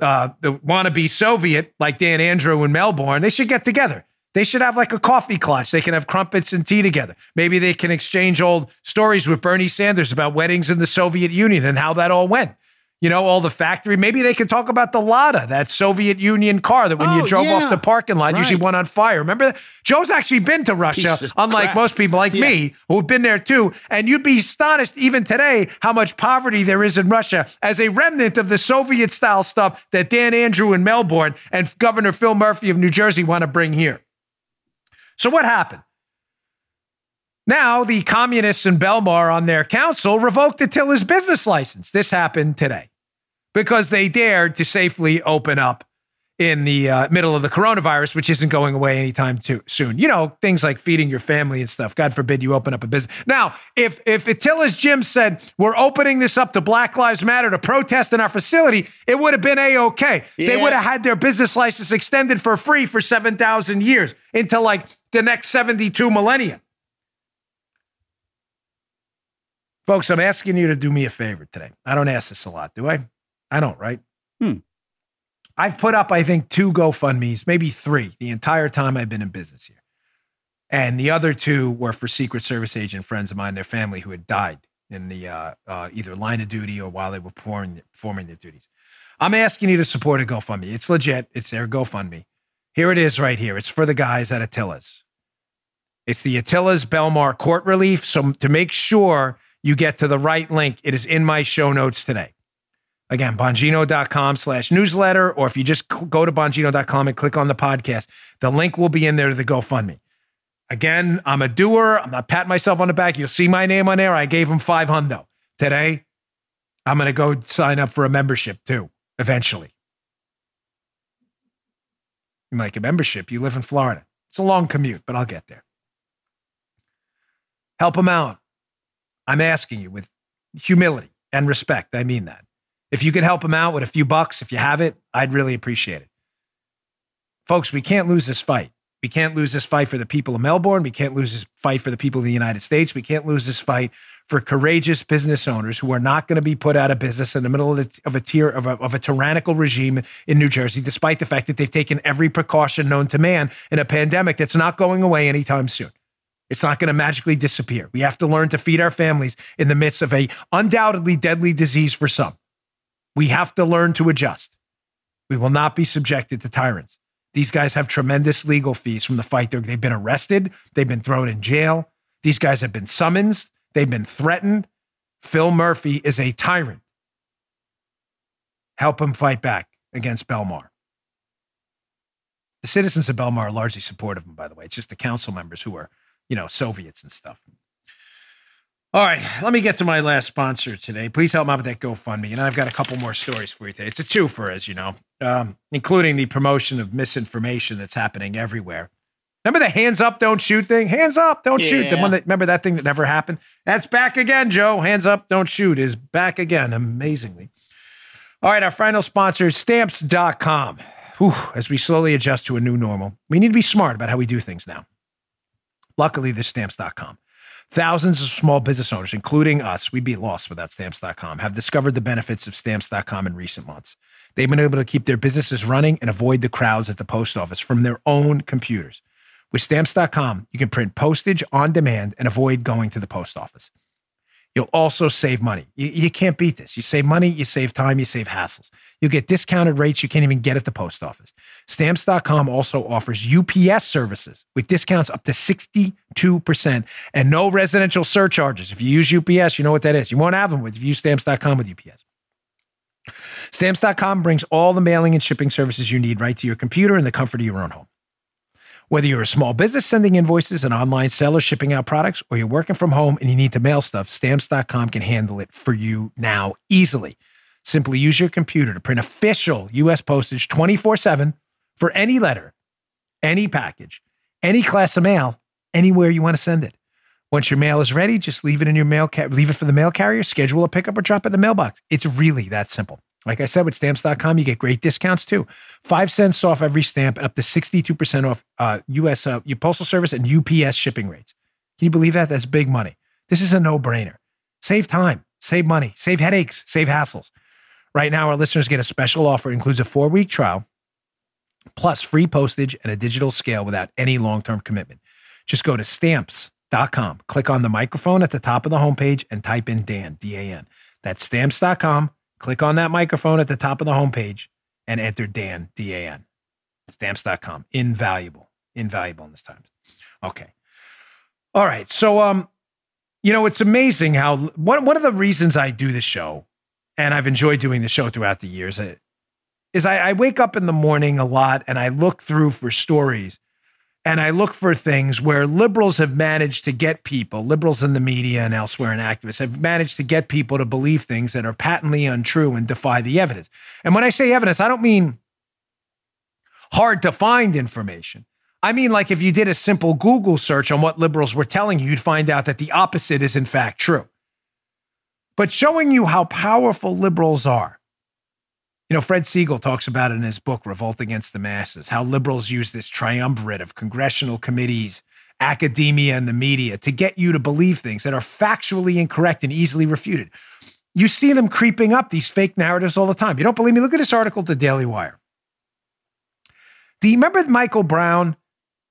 uh, the wannabe Soviet like Dan Andrew in Melbourne, they should get together. They should have like a coffee clutch. They can have crumpets and tea together. Maybe they can exchange old stories with Bernie Sanders about weddings in the Soviet Union and how that all went. You know, all the factory. Maybe they can talk about the Lada, that Soviet Union car that when oh, you drove yeah. off the parking lot, right. usually went on fire. Remember that? Joe's actually been to Russia, unlike crap. most people like yeah. me who've been there too. And you'd be astonished even today how much poverty there is in Russia as a remnant of the Soviet style stuff that Dan Andrew in Melbourne and Governor Phil Murphy of New Jersey want to bring here. So what happened? Now the communists in Bellmawr on their council revoked Atilis business license. This happened today because they dared to safely open up in the uh, middle of the coronavirus, which isn't going away anytime too soon. You know, things like feeding your family and stuff. God forbid you open up a business. Now, if, if Atilis Gym said, we're opening this up to Black Lives Matter to protest in our facility, it would have been A-okay. Yeah. They would have had their business license extended for free for seven thousand years until like the next seventy-two millennia. Folks, I'm asking you to do me a favor today. I don't ask this a lot, do I? I don't, right? Hmm. I've put up, I think, two GoFundMes, maybe three, the entire time I've been in business here. And the other two were for Secret Service agent friends of mine, their family who had died in the uh, uh, either line of duty or while they were performing, performing their duties. I'm asking you to support a GoFundMe. It's legit. It's their GoFundMe. Here it is right here. It's for the guys at Atilis. It's the Atilis Bellmawr Court Relief. So to make sure you get to the right link, it is in my show notes today. Again, Bongino.com slash newsletter, or if you just go to Bongino dot com and click on the podcast, the link will be in there to the GoFundMe. Again, I'm a doer. I'm not patting myself on the back. You'll see my name on there. I gave him five hundo. Today, I'm going to go sign up for a membership too, eventually. You might get membership. You live in Florida. It's a long commute, but I'll get there. Help him out. I'm asking you with humility and respect. I mean that. If you could help him out with a few bucks, if you have it, I'd really appreciate it. Folks, we can't lose this fight. We can't lose this fight for the people of Melbourne. We can't lose this fight for the people of the United States. We can't lose this fight for courageous business owners who are not going to be put out of business in the middle of, the, of, a, tier, of, a, of a tyrannical regime in New Jersey, despite the fact that they've taken every precaution known to man in a pandemic that's not going away anytime soon. It's not going to magically disappear. We have to learn to feed our families in the midst of a undoubtedly deadly disease for some. We have to learn to adjust. We will not be subjected to tyrants. These guys have tremendous legal fees from the fight. They're, they've been arrested. They've been thrown in jail. These guys have been summoned. They've been threatened. Phil Murphy is a tyrant. Help him fight back against Bellmawr. The citizens of Bellmawr are largely supportive of him, by the way. It's just the council members who are, you know, Soviets and stuff. All right, let me get to my last sponsor today. Please help me out with that GoFundMe. And I've got a couple more stories for you today. It's a twofer, as you know, um, including the promotion of misinformation that's happening everywhere. Remember the hands up, don't shoot thing? Hands up, don't yeah. shoot. The one that, remember that thing that never happened? That's back again, Joe. Hands up, don't shoot is back again, amazingly. All right, our final sponsor is Stamps dot com. Whew, as we slowly adjust to a new normal, we need to be smart about how we do things now. Luckily, there's Stamps dot com. Thousands of small business owners, including us, we'd be lost without Stamps dot com, have discovered the benefits of Stamps dot com in recent months. They've been able to keep their businesses running and avoid the crowds at the post office from their own computers. With Stamps dot com, you can print postage on demand and avoid going to the post office. You'll also save money. You, you can't beat this. You save money, you save time, you save hassles. You'll get discounted rates you can't even get at the post office. Stamps dot com also offers U P S services with discounts up to sixty-two percent and no residential surcharges. If you use U P S, you know what that is. You won't have them if you use Stamps dot com with U P S. Stamps dot com brings all the mailing and shipping services you need right to your computer in the comfort of your own home. Whether you're a small business sending invoices, an online seller shipping out products, or you're working from home and you need to mail stuff, Stamps dot com can handle it for you now easily. Simply use your computer to print official U S postage twenty-four seven for any letter, any package, any class of mail, anywhere you want to send it. Once your mail is ready, just leave it in your mail ca- leave it for the mail carrier, schedule a pickup, or drop it in the mailbox. It's really that simple. Like I said, with Stamps dot com, you get great discounts too. Five cents off every stamp and up to sixty-two percent off uh, U S Uh, your postal service and U P S shipping rates. Can you believe that? That's big money. This is a no-brainer. Save time, save money, save headaches, save hassles. Right now, our listeners get a special offer. It includes a four-week trial, plus free postage and a digital scale without any long-term commitment. Just go to Stamps dot com, click on the microphone at the top of the homepage and type in Dan, D A N. That's Stamps dot com. Click on that microphone at the top of the homepage and enter Dan, D A N. Stamps dot com. Invaluable. Invaluable in this time. Okay. All right. So, um, you know, it's amazing how one, one of the reasons I do this show, and I've enjoyed doing the show throughout the years, is I, I wake up in the morning a lot and I look through for stories and I look for things where liberals have managed to get people, liberals in the media and elsewhere and activists have managed to get people to believe things that are patently untrue and defy the evidence. And when I say evidence, I don't mean hard to find information. I mean, like if you did a simple Google search on what liberals were telling you, you'd find out that the opposite is in fact true. But showing you how powerful liberals are. You know, Fred Siegel talks about it in his book, Revolt Against the Masses, how liberals use this triumvirate of congressional committees, academia, and the media to get you to believe things that are factually incorrect and easily refuted. You see them creeping up, these fake narratives, all the time. You don't believe me? Look at this article to Daily Wire. Do you remember Michael Brown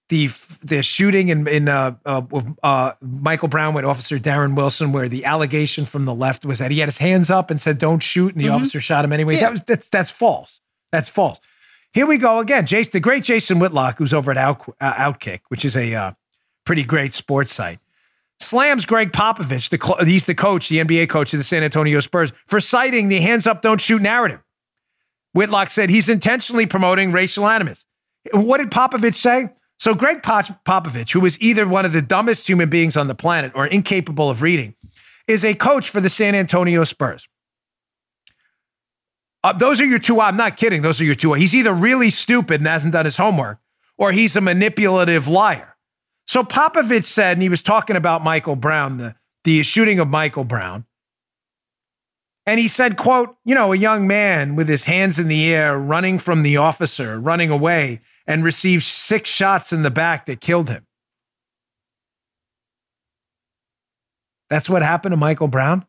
the the shooting in in uh, uh, uh, Michael Brown with Officer Darren Wilson, where the allegation from the left was that he had his hands up and said, "Don't shoot," and the mm-hmm. officer shot him anyway. Yeah. That was, that's that's false. That's false. Here we go again. Jason, the great Jason Whitlock, who's over at Out, uh, Outkick, which is a uh, pretty great sports site, slams Gregg Popovich, the he's the coach, the N B A coach of the San Antonio Spurs, for citing the hands up, don't shoot narrative. Whitlock said he's intentionally promoting racial animus. What did Popovich say? So Gregg Pop- Popovich, who is either one of the dumbest human beings on the planet or incapable of reading, is a coach for the San Antonio Spurs. Uh, those are your two. I'm not kidding. Those are your two. He's either really stupid and hasn't done his homework, or he's a manipulative liar. So Popovich said, and he was talking about Michael Brown, the, the shooting of Michael Brown. And he said, quote, you know, a young man with his hands in the air, running from the officer, running away, and received six shots in the back that killed him. That's what happened to Michael Brown?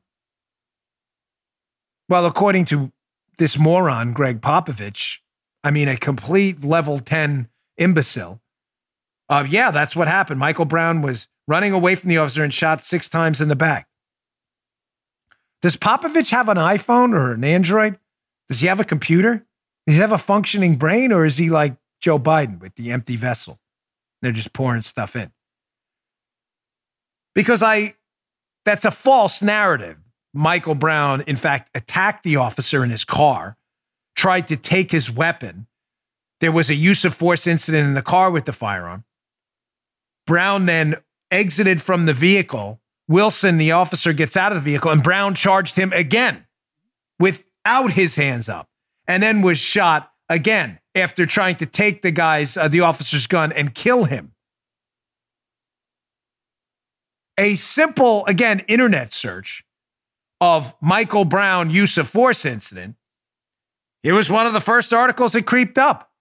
Well, according to this moron, Gregg Popovich, I mean, a complete level ten imbecile. Uh, yeah, that's what happened. Michael Brown was running away from the officer and shot six times in the back. Does Popovich have an iPhone or an Android? Does he have a computer? Does he have a functioning brain, or is he like Joe Biden with the empty vessel? They're just pouring stuff in. Because I, that's a false narrative. Michael Brown, in fact, attacked the officer in his car, tried to take his weapon. There was a use of force incident in the car with the firearm. Brown then exited from the vehicle. Wilson, the officer, gets out of the vehicle, and Brown charged him again without his hands up, and then was shot again after trying to take the guy's, uh, the officer's gun and kill him. A simple, again, internet search of Michael Brown use of force incident. It was one of the first articles that creeped up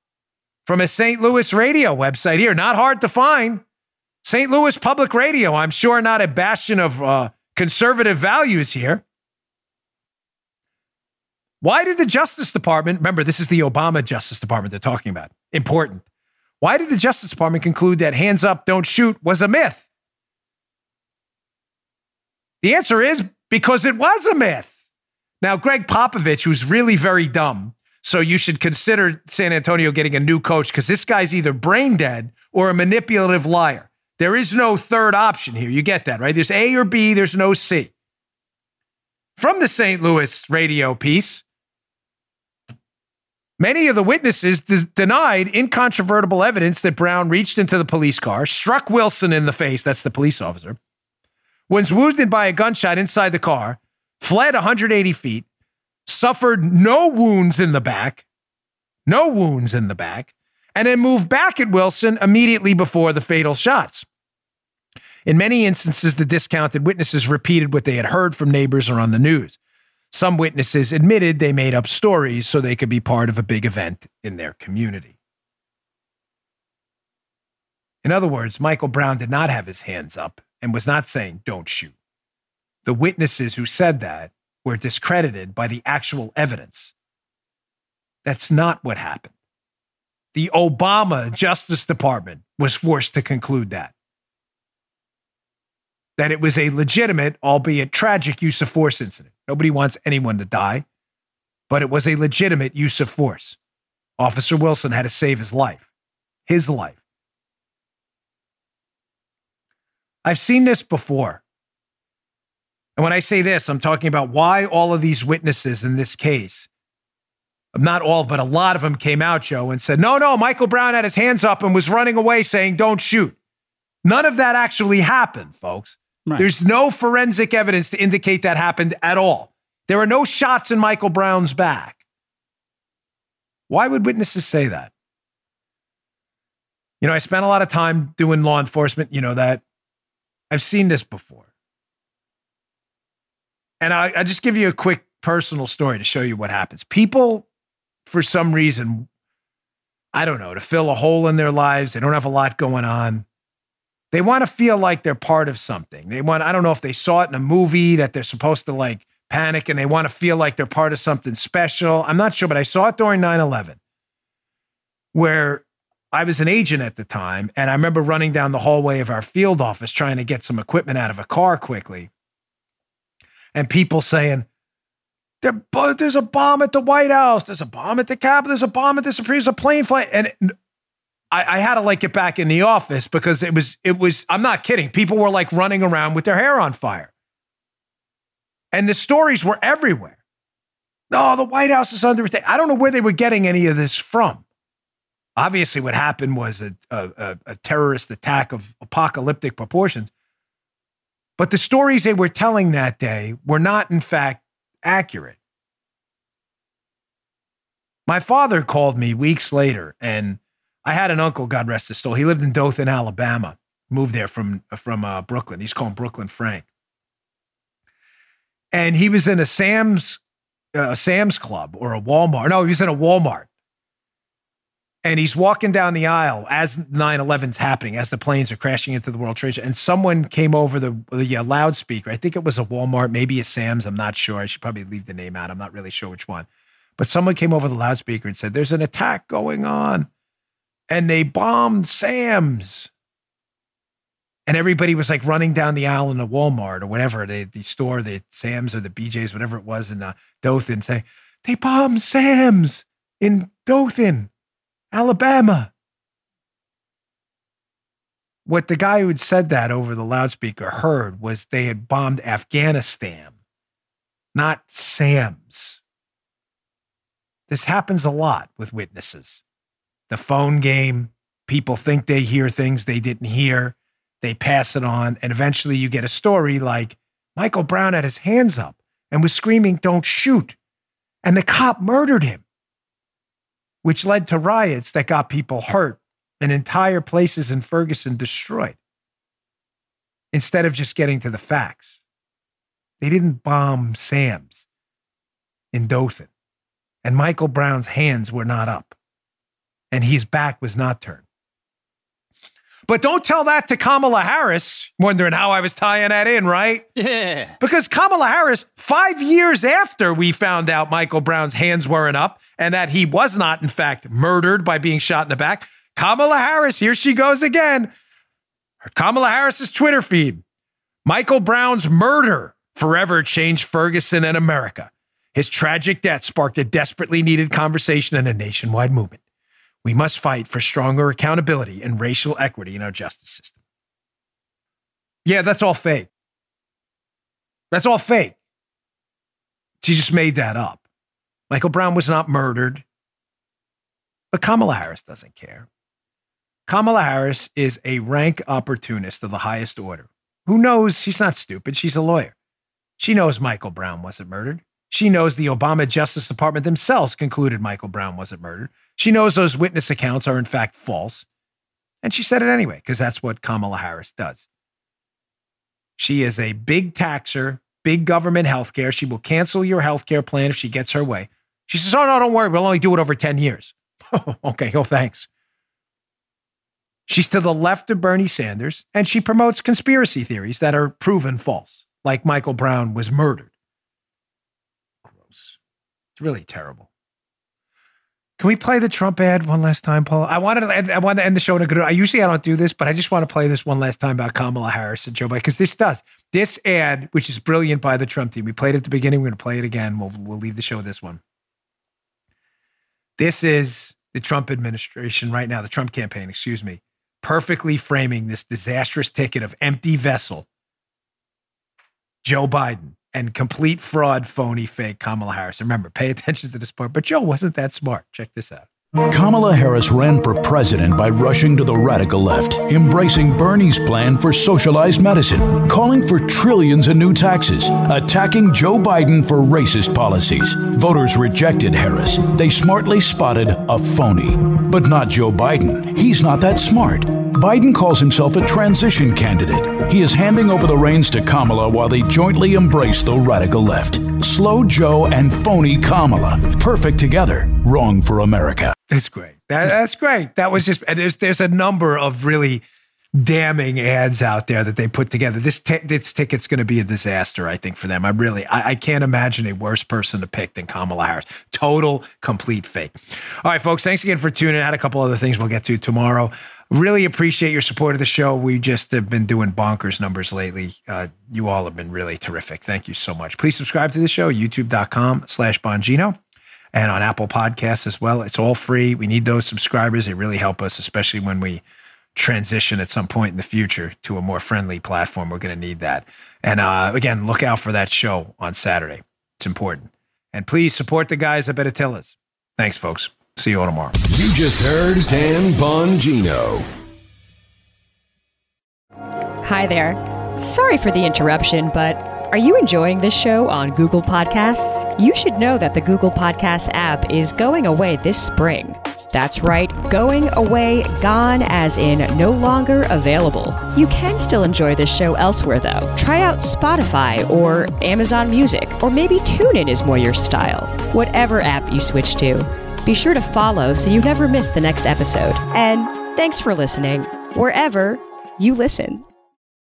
from a Saint Louis radio website here. Not hard to find. Saint Louis Public Radio, I'm sure not a bastion of uh, conservative values here. Why did the Justice Department, remember, this is the Obama Justice Department they're talking about, important. Why did the Justice Department conclude that hands up, don't shoot was a myth? The answer is, because it was a myth. Now, Gregg Popovich, who's really very dumb, so you should consider San Antonio getting a new coach, because this guy's either brain dead or a manipulative liar. There is no third option here. You get that, right? There's A or B, there's no C. From the Saint Louis radio piece, many of the witnesses des- denied incontrovertible evidence that Brown reached into the police car, struck Wilson in the face, that's the police officer, was wounded by a gunshot inside the car, fled one hundred eighty feet, suffered no wounds in the back, no wounds in the back, and then moved back at Wilson immediately before the fatal shots. In many instances, the discounted witnesses repeated what they had heard from neighbors or on the news. Some witnesses admitted they made up stories so they could be part of a big event in their community. In other words, Michael Brown did not have his hands up and was not saying, don't shoot. The witnesses who said that were discredited by the actual evidence. That's not what happened. The Obama Justice Department was forced to conclude that. That it was a legitimate, albeit tragic, use of force incident. Nobody wants anyone to die, but it was a legitimate use of force. Officer Wilson had to save his life, his life. I've seen this before. And when I say this, I'm talking about why all of these witnesses in this case, not all, but a lot of them came out, Joe, and said, no, no, Michael Brown had his hands up and was running away saying, don't shoot. None of that actually happened, folks. Right. There's no forensic evidence to indicate that happened at all. There are no shots in Michael Brown's back. Why would witnesses say that? You know, I spent a lot of time doing law enforcement, you know that. I've seen this before. And I, I'll just give you a quick personal story to show you what happens. People, for some reason, I don't know, to fill a hole in their lives, they don't have a lot going on. They want to feel like they're part of something. They want, I don't know if they saw it in a movie that they're supposed to like panic and they want to feel like they're part of something special. I'm not sure, but I saw it during nine eleven where I was an agent at the time, and I remember running down the hallway of our field office trying to get some equipment out of a car quickly, and people saying, there, there's a bomb at the White House, there's a bomb at the Capitol, there's a bomb at the Supreme, there's a plane flight. And it, I, I had to like get back in the office because it was, it was, I'm not kidding. People were like running around with their hair on fire. And the stories were everywhere. No, the White House is under attack. I don't know where they were getting any of this from. Obviously, what happened was a, a, a terrorist attack of apocalyptic proportions. But the stories they were telling that day were not, in fact, accurate. My father called me weeks later, and I had an uncle, God rest his soul. He lived in Dothan, Alabama, moved there from, from uh, Brooklyn. He's called Brooklyn Frank. And he was in a Sam's, uh, Sam's Club or a Walmart. No, he was in a Walmart. And he's walking down the aisle as nine eleven's happening, as the planes are crashing into the World Trade Center. And someone came over the, the uh, loudspeaker. I think it was a Walmart, maybe a Sam's. I'm not sure. I should probably leave the name out. I'm not really sure which one. But someone came over the loudspeaker and said, there's an attack going on. And they bombed Sam's. And everybody was like running down the aisle in the Walmart or whatever, the, the store, the Sam's or the B J's, whatever it was in uh, Dothan, saying, they bombed Sam's in Dothan, Alabama. What the guy who had said that over the loudspeaker heard was they had bombed Afghanistan, not Sam's. This happens a lot with witnesses. The phone game, people think they hear things they didn't hear, they pass it on, and eventually you get a story like, Michael Brown had his hands up and was screaming, don't shoot, and the cop murdered him, which led to riots that got people hurt and entire places in Ferguson destroyed. Instead of just getting to the facts, they didn't bomb Sam's in Dothan. And Michael Brown's hands were not up. And his back was not turned. But don't tell that to Kamala Harris, wondering how I was tying that in, right? Yeah. Because Kamala Harris, five years after we found out Michael Brown's hands weren't up and that he was not, in fact, murdered by being shot in the back, Kamala Harris, here she goes again. Kamala Harris's Twitter feed. Michael Brown's murder forever changed Ferguson and America. His tragic death sparked a desperately needed conversation and a nationwide movement. We must fight for stronger accountability and racial equity in our justice system. Yeah, that's all fake. That's all fake. She just made that up. Michael Brown was not murdered. But Kamala Harris doesn't care. Kamala Harris is a rank opportunist of the highest order. Who knows? She's not stupid. She's a lawyer. She knows Michael Brown wasn't murdered. She knows the Obama Justice Department themselves concluded Michael Brown wasn't murdered. She knows those witness accounts are in fact false. And she said it anyway, because that's what Kamala Harris does. She is a big taxer, big government healthcare. She will cancel your healthcare plan if she gets her way. She says, oh, no, don't worry. We'll only do it over ten years. Okay, oh, thanks. She's to the left of Bernie Sanders, and she promotes conspiracy theories that are proven false, like Michael Brown was murdered. It's really terrible. Can we play the Trump ad one last time, Paul? I wanted to end, I wanted to end the show in a good way. I usually I don't do this, but I just want to play this one last time about Kamala Harris and Joe Biden, because this does. This ad, which is brilliant by the Trump team. We played it at the beginning. We're going to play it again. We'll, we'll leave the show with this one. This is the Trump administration right now, the Trump campaign, excuse me, perfectly framing this disastrous ticket of empty vessel, Joe Biden, and complete fraud, phony, fake Kamala Harris. Remember, pay attention to this part. But Joe wasn't that smart. Check this out. Kamala Harris ran for president by rushing to the radical left, embracing Bernie's plan for socialized medicine, calling for trillions in new taxes, attacking Joe Biden for racist policies. Voters rejected Harris. They smartly spotted a phony. But not Joe Biden. He's not that smart. Biden calls himself a transition candidate. He is handing over the reins to Kamala while they jointly embrace the radical left. Slow Joe and phony Kamala. Perfect together. Wrong for America. That's great. That, that's great. That was just, and there's, there's a number of really damning ads out there that they put together. This t- this ticket's going to be a disaster, I think, for them. I really, I, I can't imagine a worse person to pick than Kamala Harris. Total, complete fake. All right, folks, thanks again for tuning in. I had a couple other things we'll get to tomorrow. Really appreciate your support of the show. We just have been doing bonkers numbers lately. Uh, you all have been really terrific. Thank you so much. Please subscribe to the show, youtube.com slash Bongino. And on Apple Podcasts as well. It's all free. We need those subscribers. They really help us, especially when we transition at some point in the future to a more friendly platform. We're going to need that. And uh, again, look out for that show on Saturday. It's important. And please support the guys up at Atilis. Thanks, folks. See you all tomorrow. You just heard Dan Bongino. Hi there. Sorry for the interruption, but are you enjoying this show on Google Podcasts? You should know that the Google Podcasts app is going away this spring. That's right, going away, gone, as in no longer available. You can still enjoy this show elsewhere, though. Try out Spotify or Amazon Music, or maybe TuneIn is more your style. Whatever app you switch to, be sure to follow so you never miss the next episode. And thanks for listening, wherever you listen.